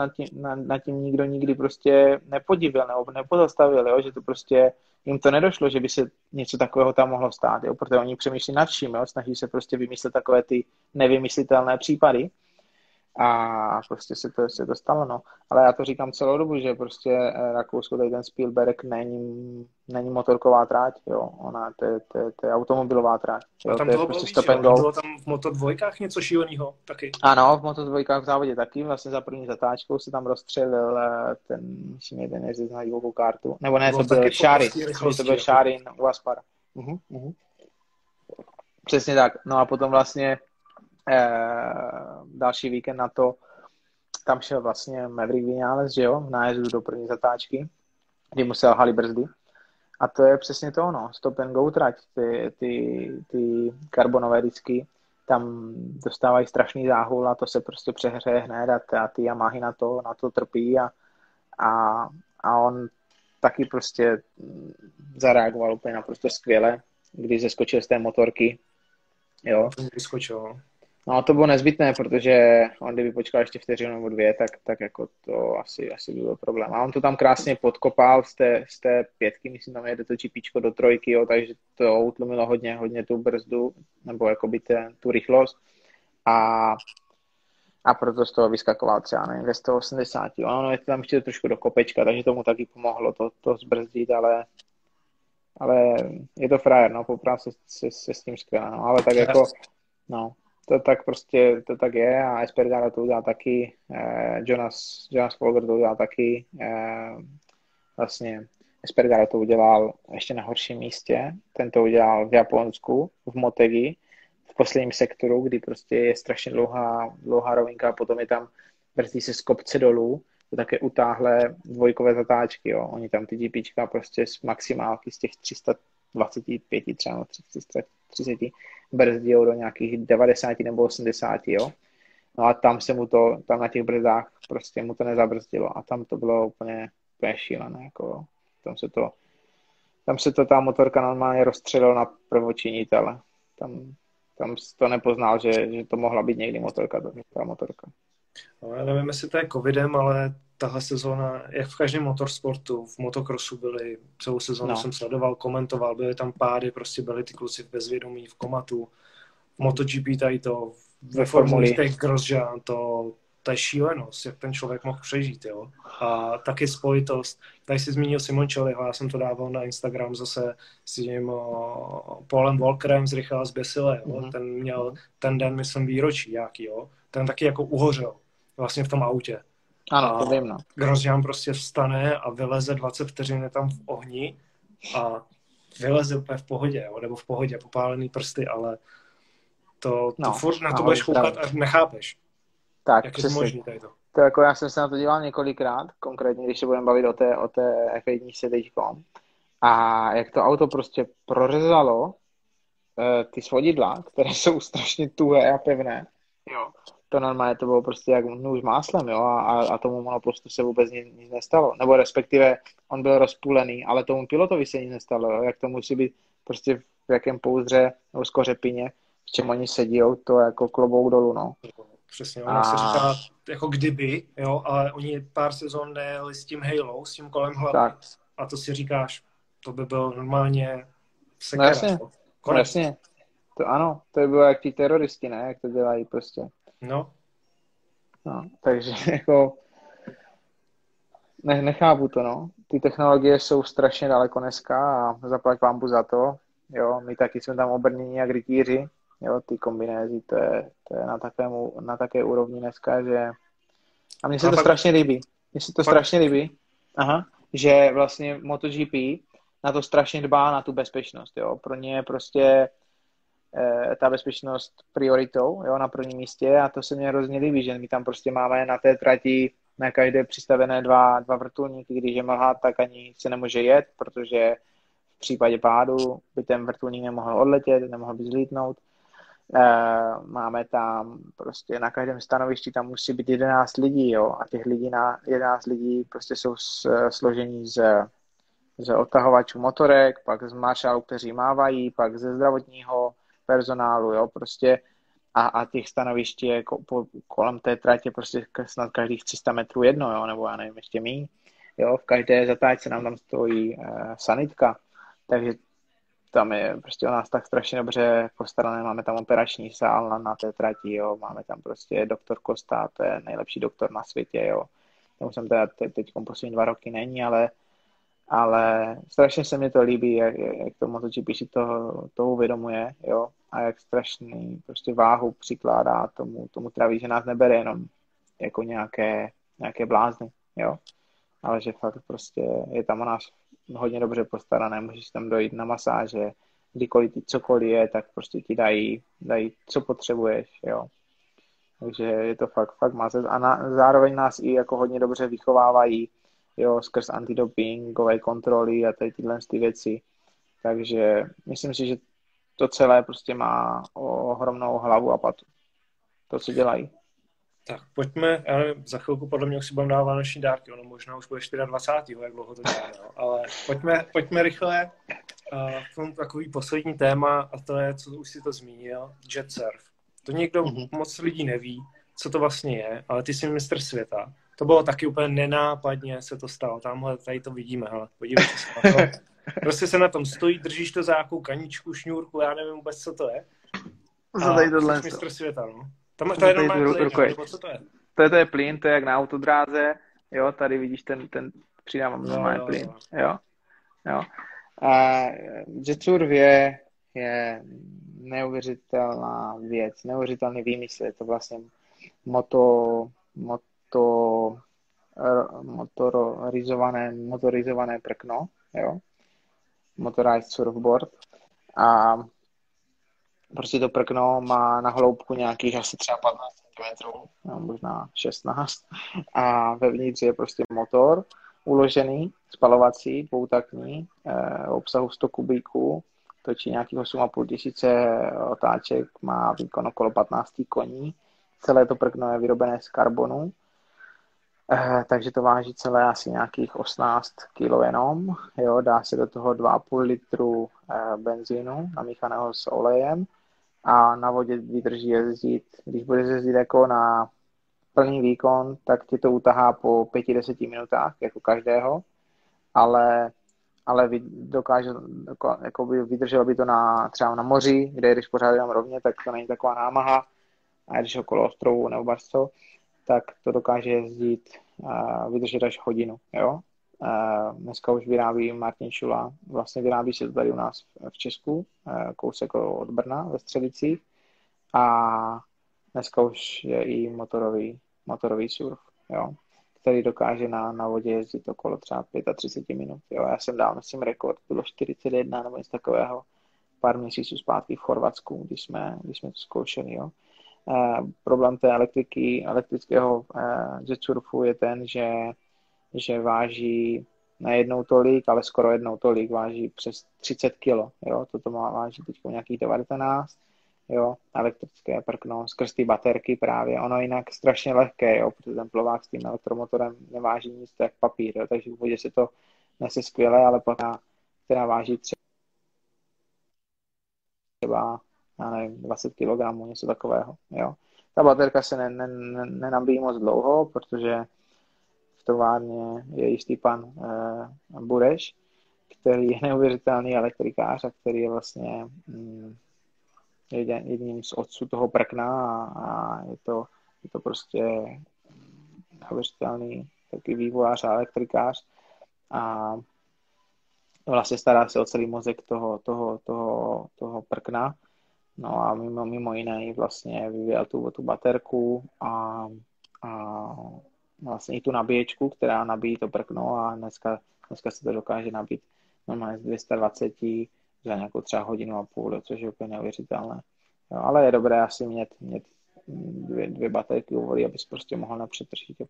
nad tím nikdo nikdy prostě nepodivil nebo nepozastavil, jo, že to prostě jim to nedošlo, že by se něco takového tam mohlo stát, jo, protože oni přemýšlí nad vším, jo, snaží se prostě vymyslet takové ty nevymyslitelné případy a prostě se to stalo, no. Ale já to říkám celou dobu, že prostě Rakousko, tady ten Spielberg není motorková tráť, jo, ona to je automobilová tráť. Jo, tam to je prostě stop and go. Bylo tam v Moto2 něco šílenýho taky? Ano, v Moto2 v závodě taky, vlastně za první zatáčkou se tam rozstřelil ten, myslím, jeden jezdec na divokou kartu, nebo ne, to byl Šárin u Aspara. Uh-huh. Přesně tak, no a potom vlastně další víkend na to tam šel vlastně Maverick Viñales, že jo, v nájezdu do první zatáčky, kdy musel halit brzdy. A to je přesně to ono, stop and go trať, ty karbonové disky tam dostávají strašný záhul a to se prostě přehřeje hned a ty Yamahy na to trpí a on taky prostě zareagoval úplně naprosto skvěle, když zeskočil z té motorky, jo. Vyskočil. No to bylo nezbytné, protože on kdyby počkal ještě vteřinu nebo dvě, tak jako to asi by byl problém. A on to tam krásně podkopal z té pětky, myslím, tam jede to čipičko do trojky, jo, takže to utlumilo hodně tu brzdu, nebo jakoby tu rychlost. A proto z toho vyskakoval třeba, nevím, ve 180. Ono je to tam ještě trošku do kopečka, takže tomu taky pomohlo to zbrzdit, ale je to frajer, no, poprává se s tím skvěle, no, ale tak jako, no. To tak je a Espargaró to udělal taky, Jonas Folger to udělal taky, vlastně Espargaró to udělal ještě na horším místě, ten to udělal v Japonsku, v Motegi, v posledním sektoru, kdy prostě je strašně dlouhá rovinka a potom je tam vrstí se z kopce dolů, to také utáhlé dvojkové zatáčky, jo, oni tam ty GPčka prostě z maximálky z těch 325 třeba, 330 brzdí do nějakých 90 nebo 80, jo. No a tam se mu to, tam na těch brzdách prostě mu to nezabrzdilo a tam to bylo úplně šílené, jako tam se to ta motorka normálně rozstřelila na prvočinitele. Tam to nepoznal, že to mohla být někdy motorka. No, já nevím, jestli to je covidem, ale tahle sezóna, jak v každém motorsportu, v motokrosu byly, celou sezónu jsem sledoval, komentoval, byly tam pády, prostě byli ty kluci v bezvědomí, v komatu, v MotoGP tady to, ve formulích těch Grosjean, to je šílenost, jak ten člověk mohl přežít, jo. A taky spojitost, tady si zmínil Simoncelliho, já jsem to dával na Instagram zase s tím Paulem Walkerem z Rychala z Besile, jo. Mm-hmm. Ten měl ten den, myslím, výročí nějaký, jo. Ten taky jako uhořel, vlastně v tom autě. Ano, to vím, no. Grosjean prostě vstane a vyleze 20 vteřin tam v ohni a vyleze úplně v pohodě, jo? Nebo v pohodě, popálený prsty, ale to furt na to budeš koukat a nechápeš. Tak, jak je možný tady to. To jako já jsem se na to díval několikrát, konkrétně když se budeme bavit o té F1 sedličko. A jak to auto prostě prořezalo ty svodidla, které jsou strašně tuhé a pevné. Jo. To normálně to bylo prostě jak nůž máslem, jo, a tomu monopostu se vůbec nic nestalo. Nebo respektive on byl rozpůlený, ale tomu pilotovi se nic nestalo, jo. Jak to musí být prostě v jakém pouzdře nebo skořepině, v čem oni sedíjou, to jako klobouk dolů, no. Přesně, ono se říká jako kdyby, jo, ale oni pár sezon jeli s tím halo, s tím kolem hlavy. Tak. A to si říkáš, to by byl normálně sekerač. No jasně, to ano, to by bylo jak ti teroristi, ne, jak to dělají prostě. No, takže jako nechápu to, no. Ty technologie jsou strašně daleko dneska a zaplať pánbu za to, jo, my taky jsme tam obrnění jak rytíři, jo, ty kombinézy, to je na také úrovni dneska, že a mně se to strašně líbí, Aha. Že vlastně MotoGP na to strašně dbá, na tu bezpečnost, jo, pro ně je prostě ta bezpečnost prioritou, jo, na prvním místě a to se mě hrozně líbí, že my tam prostě máme na té trati na každé přistavené dva vrtulníky, když je mlha, tak ani se nemůže jet, protože v případě pádu by ten vrtulník nemohl odletět, nemohl by zlítnout. Máme tam prostě na každém stanovišti tam musí být 11 lidí, jo, a těch lidí 11 lidí prostě jsou složení z odtahovačů motorek, pak z maršálů, kteří mávají, pak ze zdravotního personálu, jo, prostě a těch stanovišť je kolem té tratě prostě snad každých 300 metrů jedno, jo, nebo já nevím, ještě míň, jo, v každé zatáčce nám tam stojí sanitka, takže tam je prostě u nás tak strašně dobře postarané, máme tam operační sál na té trati, jo, máme tam prostě doktor Kosta, to je nejlepší doktor na světě, jo, tam jsem teda teď poslední 2 roky není, ale strašně se mi to líbí, jak to MotoGP si to uvědomuje, jo, a jak strašný prostě váhu přikládá tomu traví, že nás nebere jenom jako nějaké blázny, jo, ale že fakt prostě je tam o nás hodně dobře postarané, můžeš tam dojít na masáže, kdykoliv ti cokoliv je, tak prostě ti dají co potřebuješ, jo. Takže je to fakt mazec a zároveň nás i jako hodně dobře vychovávají, jo, skrz antidopingové kontroly a tyhle ty věci. Takže myslím si, že to celé prostě má ohromnou hlavu a patu. To, co dělají. Tak pojďme, já nevím, za chvilku podle mě už si budeme dávat vánoční dárky, ono možná už bude 24. jak dlouho to dělá, no. Ale pojďme rychle k tomu takový poslední téma a to je, co už si to zmínil, jet surf. To někdo moc lidí neví, co to vlastně je, ale ty jsi mistr světa. To bylo taky úplně nenápadně, se to stalo. Tamhle, tady to vidíme, hele, podívejte se na to. Prostě se na tom stojí, držíš to za nějakou kaničku, šňůrku, já nevím vůbec, co to je. A tady tohle mistr světa, no. To je to je plyn, to je jak na autodráze, jo, tady vidíš ten přidávám normální plyn, jo. A jetsurf je neuvěřitelná věc, neuvěřitelný výmysl, je to vlastně motorizované prkno, jo, motorized surfboard a prostě to prkno má na hloubku nějakých asi třeba 15 cm, možná 16 a vevnitř je prostě motor uložený, spalovací, dvoutaktní, obsahu 100 kubíků, točí nějakých 8 500 otáček, má výkon okolo 15 koní, celé to prkno je vyrobené z karbonu, takže to váží celé asi nějakých 18 kg jenom, jo, dá se do toho 2,5 litru benzínu namíchaného s olejem a na vodě vydrží jezdit, když budeš jezdit jako na plný výkon, tak ti to utahá po 5-10 minutách, jako každého, ale dokáže, jako by vydrželo by to na, třeba na moři, kde jdeš pořád jenom rovně, tak to není taková námaha a jdeš okolo ostrovu nebo barco, tak to dokáže jezdit a vydržet až hodinu, jo. Dneska už vyrábí Martin Šula, vlastně vyrábí se to tady u nás v Česku, kousek od Brna ve Středicích a dneska už je i motorový surf, jo, který dokáže na vodě jezdit okolo třeba 35 minut, jo. Já jsem dal, myslím, rekord, bylo 41 nebo něco takového pár měsíců zpátky v Chorvatsku, když jsme to zkoušeli, jo. Problém té elektrického zetsurfu je ten, že váží nejednou tolik, ale skoro jednou tolik, váží přes 30 kg. Toto má váží teď nějakých 19, jo, elektrické prkno, skrz ty baterky právě. Ono jinak strašně lehké, jo, protože ten plovák s tím elektromotorem neváží nic, tak papír, jo, takže v vodě se to nese skvěle, ale plná, která váží třeba já nevím, 20 kg, něco takového, jo. Ta baterka se nenabíjí moc dlouho, protože v továrně je jistý pan Bureš, který je neuvěřitelný elektrikář a který je vlastně jedním z otců toho prkna a je to prostě neuvěřitelný taky vývojář a elektrikář a vlastně stará se o celý mozek toho prkna. No a mimo jiné vlastně vyvíjel tu baterku a vlastně i tu nabíječku, která nabíjí to prkno a dneska se to dokáže nabít normálně z 220 za nějakou třeba hodinu a půl, což je úplně neuvěřitelné. Jo, ale je dobré asi mít dvě baterky u vody, abys prostě mohl nepřetržitě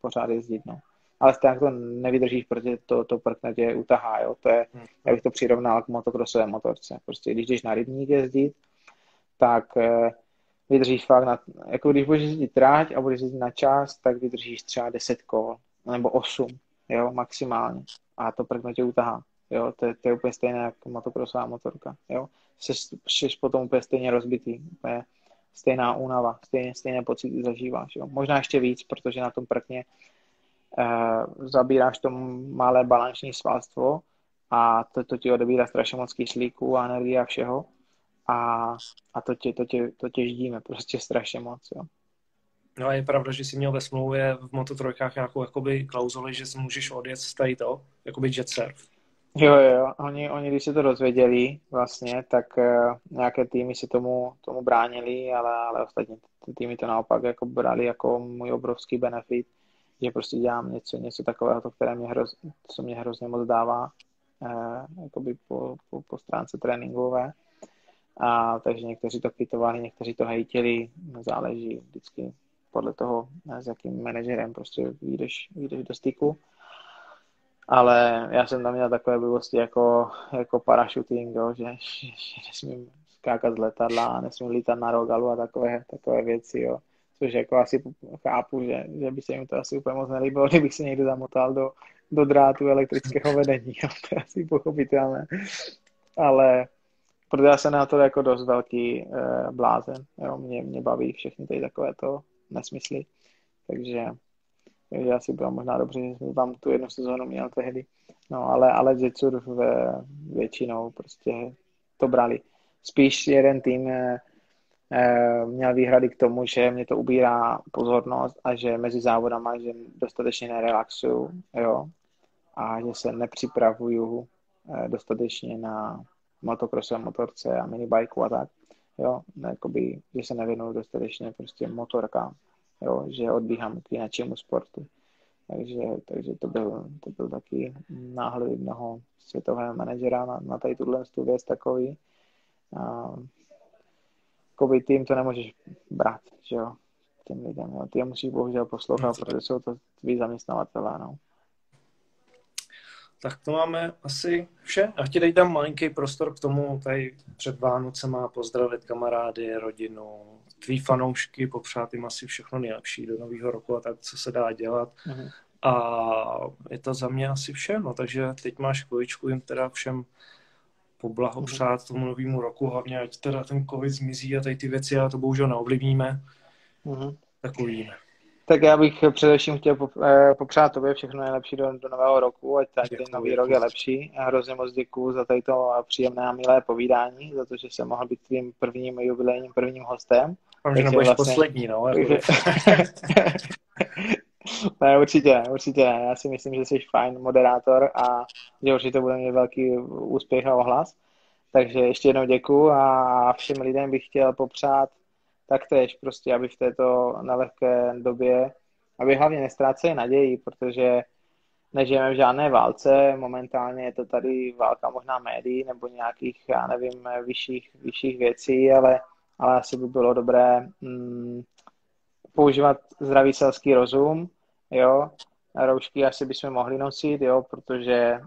pořád jezdit. No. Ale stejně to nevydržíš, protože to prkno tě utahá. Jo? To je, já bych to přirovnal k motokrosové motorce. Prostě když jdeš na rybník jezdit, tak vydržíš fakt, jako když budeš jezdit tráť a budeš jezdit na čas, tak vydržíš třeba 10 kol, nebo 8, jo, maximálně. A to prkno tě utahá. Jo, to je úplně stejné jako motokrosová motorka. Jo, jsi potom úplně stejně rozbitý, úplně stejná únava, stejné pocity zažíváš. Jo. Možná ještě víc, protože na tom prkně zabíráš to malé balanční svalstvo a to ti odebírá strašně moc kyslíku a energie a všeho a to tě ždíme prostě strašně moc, jo. No a je pravda, že jsi měl ve smlouvě v Moto3 nějakou jakoby klauzuli, že si můžeš odjet z tadyto, jakoby jetsurf. Jo, oni když se to dozvěděli vlastně, tak nějaké týmy se tomu bránili, ale ostatní týmy to naopak jako brali jako můj obrovský benefit, že prostě dělám něco takového, co mě hrozně moc dává jakoby po stránce tréninkové. A takže někteří to kvitovali, někteří to hejtili, záleží vždycky podle toho, s jakým manažerem prostě vyjdeš do styku. Ale já jsem tam měl takové blbosti jako parašuting, jo, že nesmím skákat z letadla a nesmím lítat na rogalu a takové věci, jo. Což jako asi chápu, že by se jim to asi úplně moc nelíbilo, kdybych se někdo zamotal do drátu elektrického vedení, jo. To je asi pochopitelné. Ale protože já jsem na to jako dost velký blázen, jo. Mě baví všechny tady takovéto nesmysly, takže asi bylo možná dobře, že jsem tam tu jednu sezónu měl tehdy. No, ale jetsurf většinou prostě to brali. Spíš jeden tým měl výhrady k tomu, že mě to ubírá pozornost a že mezi závodama, že dostatečně nerelaxuju, jo, a že se nepřipravuju dostatečně na motokrosové motorce a minibajku a tak, jo, jakoby, že se nevěnuju dostatečně prostě motorkám. Jo, že odbíhám k jinému sportu. Takže to byl taky náhled jednoho světového manažera na tady tuhle věc takový. Jakoby tým to nemůžeš brát, že jo, těm lidem. Jo. Ty je musíš bohužel poslouchat, protože jsou to tví zaměstnavatelé, no. Tak to máme asi vše. A ti dej tam malinký prostor k tomu, tady před Vánocema pozdravit kamarády, rodinu, tvý fanoušky, popřát jim asi všechno nejlepší do nového roku a tak, co se dá dělat. Mm-hmm. A je to za mě asi vše, no, takže teď máš chviličku jim teda všem poblahopřát tomu novému roku, hlavně ať teda ten covid zmizí a tady ty věci, a to bohužel neovlivníme, tak uvidíme. Tak já bych především chtěl popřát tobě všechno nejlepší do nového roku, ať ten nový rok je lepší. Já hrozně moc děkuju za tady to příjemné a milé povídání, za to, že jsem mohl být tvým prvním jubilejním hostem. Možná budeš vlastně poslední, no. Ne, určitě. Já si myslím, že jsi fajn moderátor a že určitě bude mít velký úspěch a ohlas. Takže ještě jednou děkuju a všem lidem bych chtěl popřát taktéž prostě, aby v této nelehké době, aby hlavně nestráceli naději, protože nežijeme v žádné válce, momentálně je to tady válka možná médií nebo nějakých, já nevím, vyšších věcí, ale ale asi by bylo dobré používat zdravý selský rozum, jo, roušky asi bychom mohli nosit, jo, protože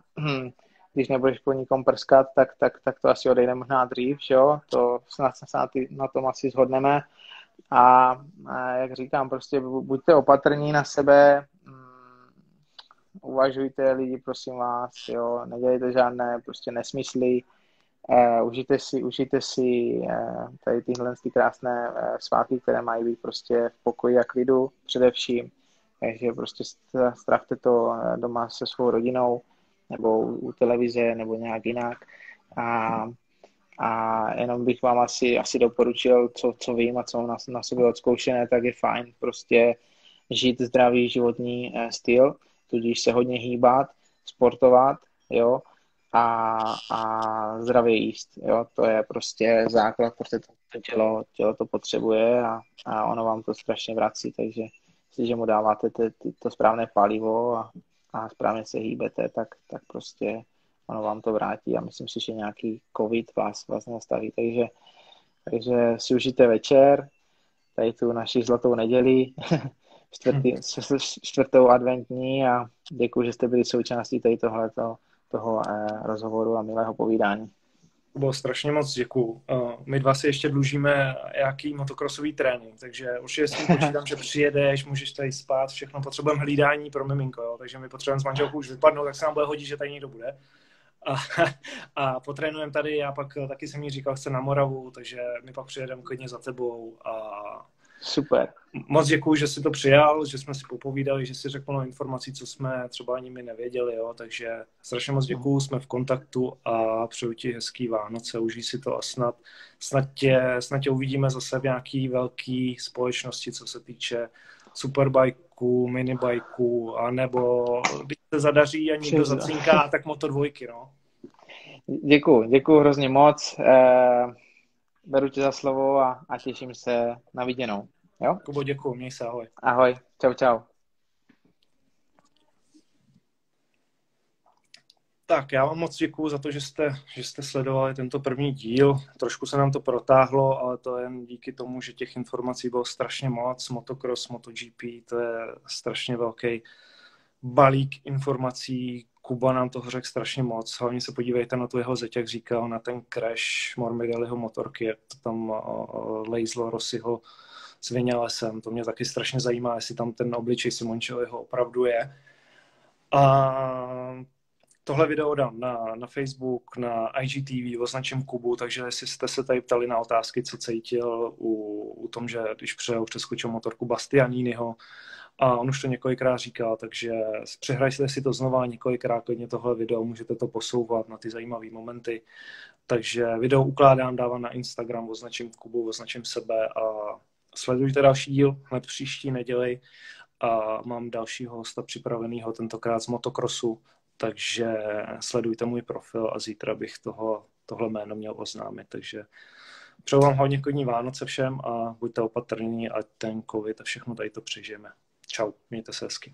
když nebudeš po nikom prskat, tak to asi odejde možná dřív, jo, to snad se na tom asi shodneme a jak říkám, prostě buďte opatrní na sebe, uvažujte lidi, prosím vás, jo, nedělejte žádné prostě nesmysly, užijte si tady tyhle krásné svátky, které mají být prostě v pokoji a klidu především, takže prostě strávte to doma se svou rodinou nebo u televize nebo nějak jinak a jenom bych vám asi doporučil, co vím a co mám na sobě odzkoušené, tak je fajn prostě žít zdravý životní styl, tudíž se hodně hýbat, sportovat, jo, a zdravě jíst, jo, to je prostě základ, protože to tělo to potřebuje a ono vám to strašně vrací, takže jestliže mu dáváte to správné palivo a správně se hýbete, tak prostě ono vám to vrátí a myslím si, že nějaký covid vás nastaví, takže si užijte večer, tady tu naši zlatou neděli, čtvrtou adventní a děkuji, že jste byli součástí tady toho rozhovoru a milého povídání. Bylo strašně moc, děkuju. My dva si ještě dlužíme nějaký motokrosový trénink, takže určitě s tím počítám, že přijedeš, můžeš tady spát, všechno, potřebujeme hlídání pro miminko, jo? Takže my potřebujeme s manželkou už vypadnout, tak se nám bude hodit, že tady někdo bude. A potrénujeme tady, já pak taky jsem jí říkal, chce na Moravu, takže my pak přijedeme klidně za tebou a... Super. Moc děkuji, že jsi to přijal, že jsme si popovídali, že jsi řekl no informací, co jsme třeba ani my nevěděli, jo? Takže strašně moc děkuji, jsme v kontaktu a přeju ti hezký Vánoce, užij si to a snad tě uvidíme zase v nějaký velký společnosti, co se týče superbajků, minibajků, anebo když se zadaří a někdo zacinká, tak Moto2, no. Děkuji hrozně moc. Beru tě za slovo a těším se na viděnou. Jo? Kubo, děkuju, měj se, ahoj. Ahoj, čau. Tak, já vám moc děkuju za to, že jste sledovali tento první díl. Trošku se nám to protáhlo, ale to jen díky tomu, že těch informací bylo strašně moc. Motocross, MotoGP, to je strašně velký balík informací. Kuba nám toho řekl strašně moc. Hlavně se podívejte na tu jeho zeď, jak říkal, na ten crash Morbidelliho motorky, jak to tam lejzlo Rossiho s Viñalesem. To mě taky strašně zajímá, jestli tam ten obličej Simoncelliho opravdu je. A tohle video dám na Facebook, na IGTV, označím Kubu, takže jestli jste se tady ptali na otázky, co cítil u tom, že když přeskočil motorku Bastianiniho, a on už to několikrát říkal, takže přehrajte si to znova několikrát, klidně tohle video, můžete to posouvat na ty zajímavé momenty. Takže video ukládám, dávám na Instagram, označím Kubu, označím sebe a sledujte další díl hned příští neděli a mám dalšího hosta připraveného, tentokrát z motokrosu, takže sledujte můj profil a zítra bych tohle jméno měl oznámit, takže přeju vám hodně klidný Vánoce všem a buďte opatrní, ať ten covid a všechno tady to přežijeme. Čau, mějte se hezky.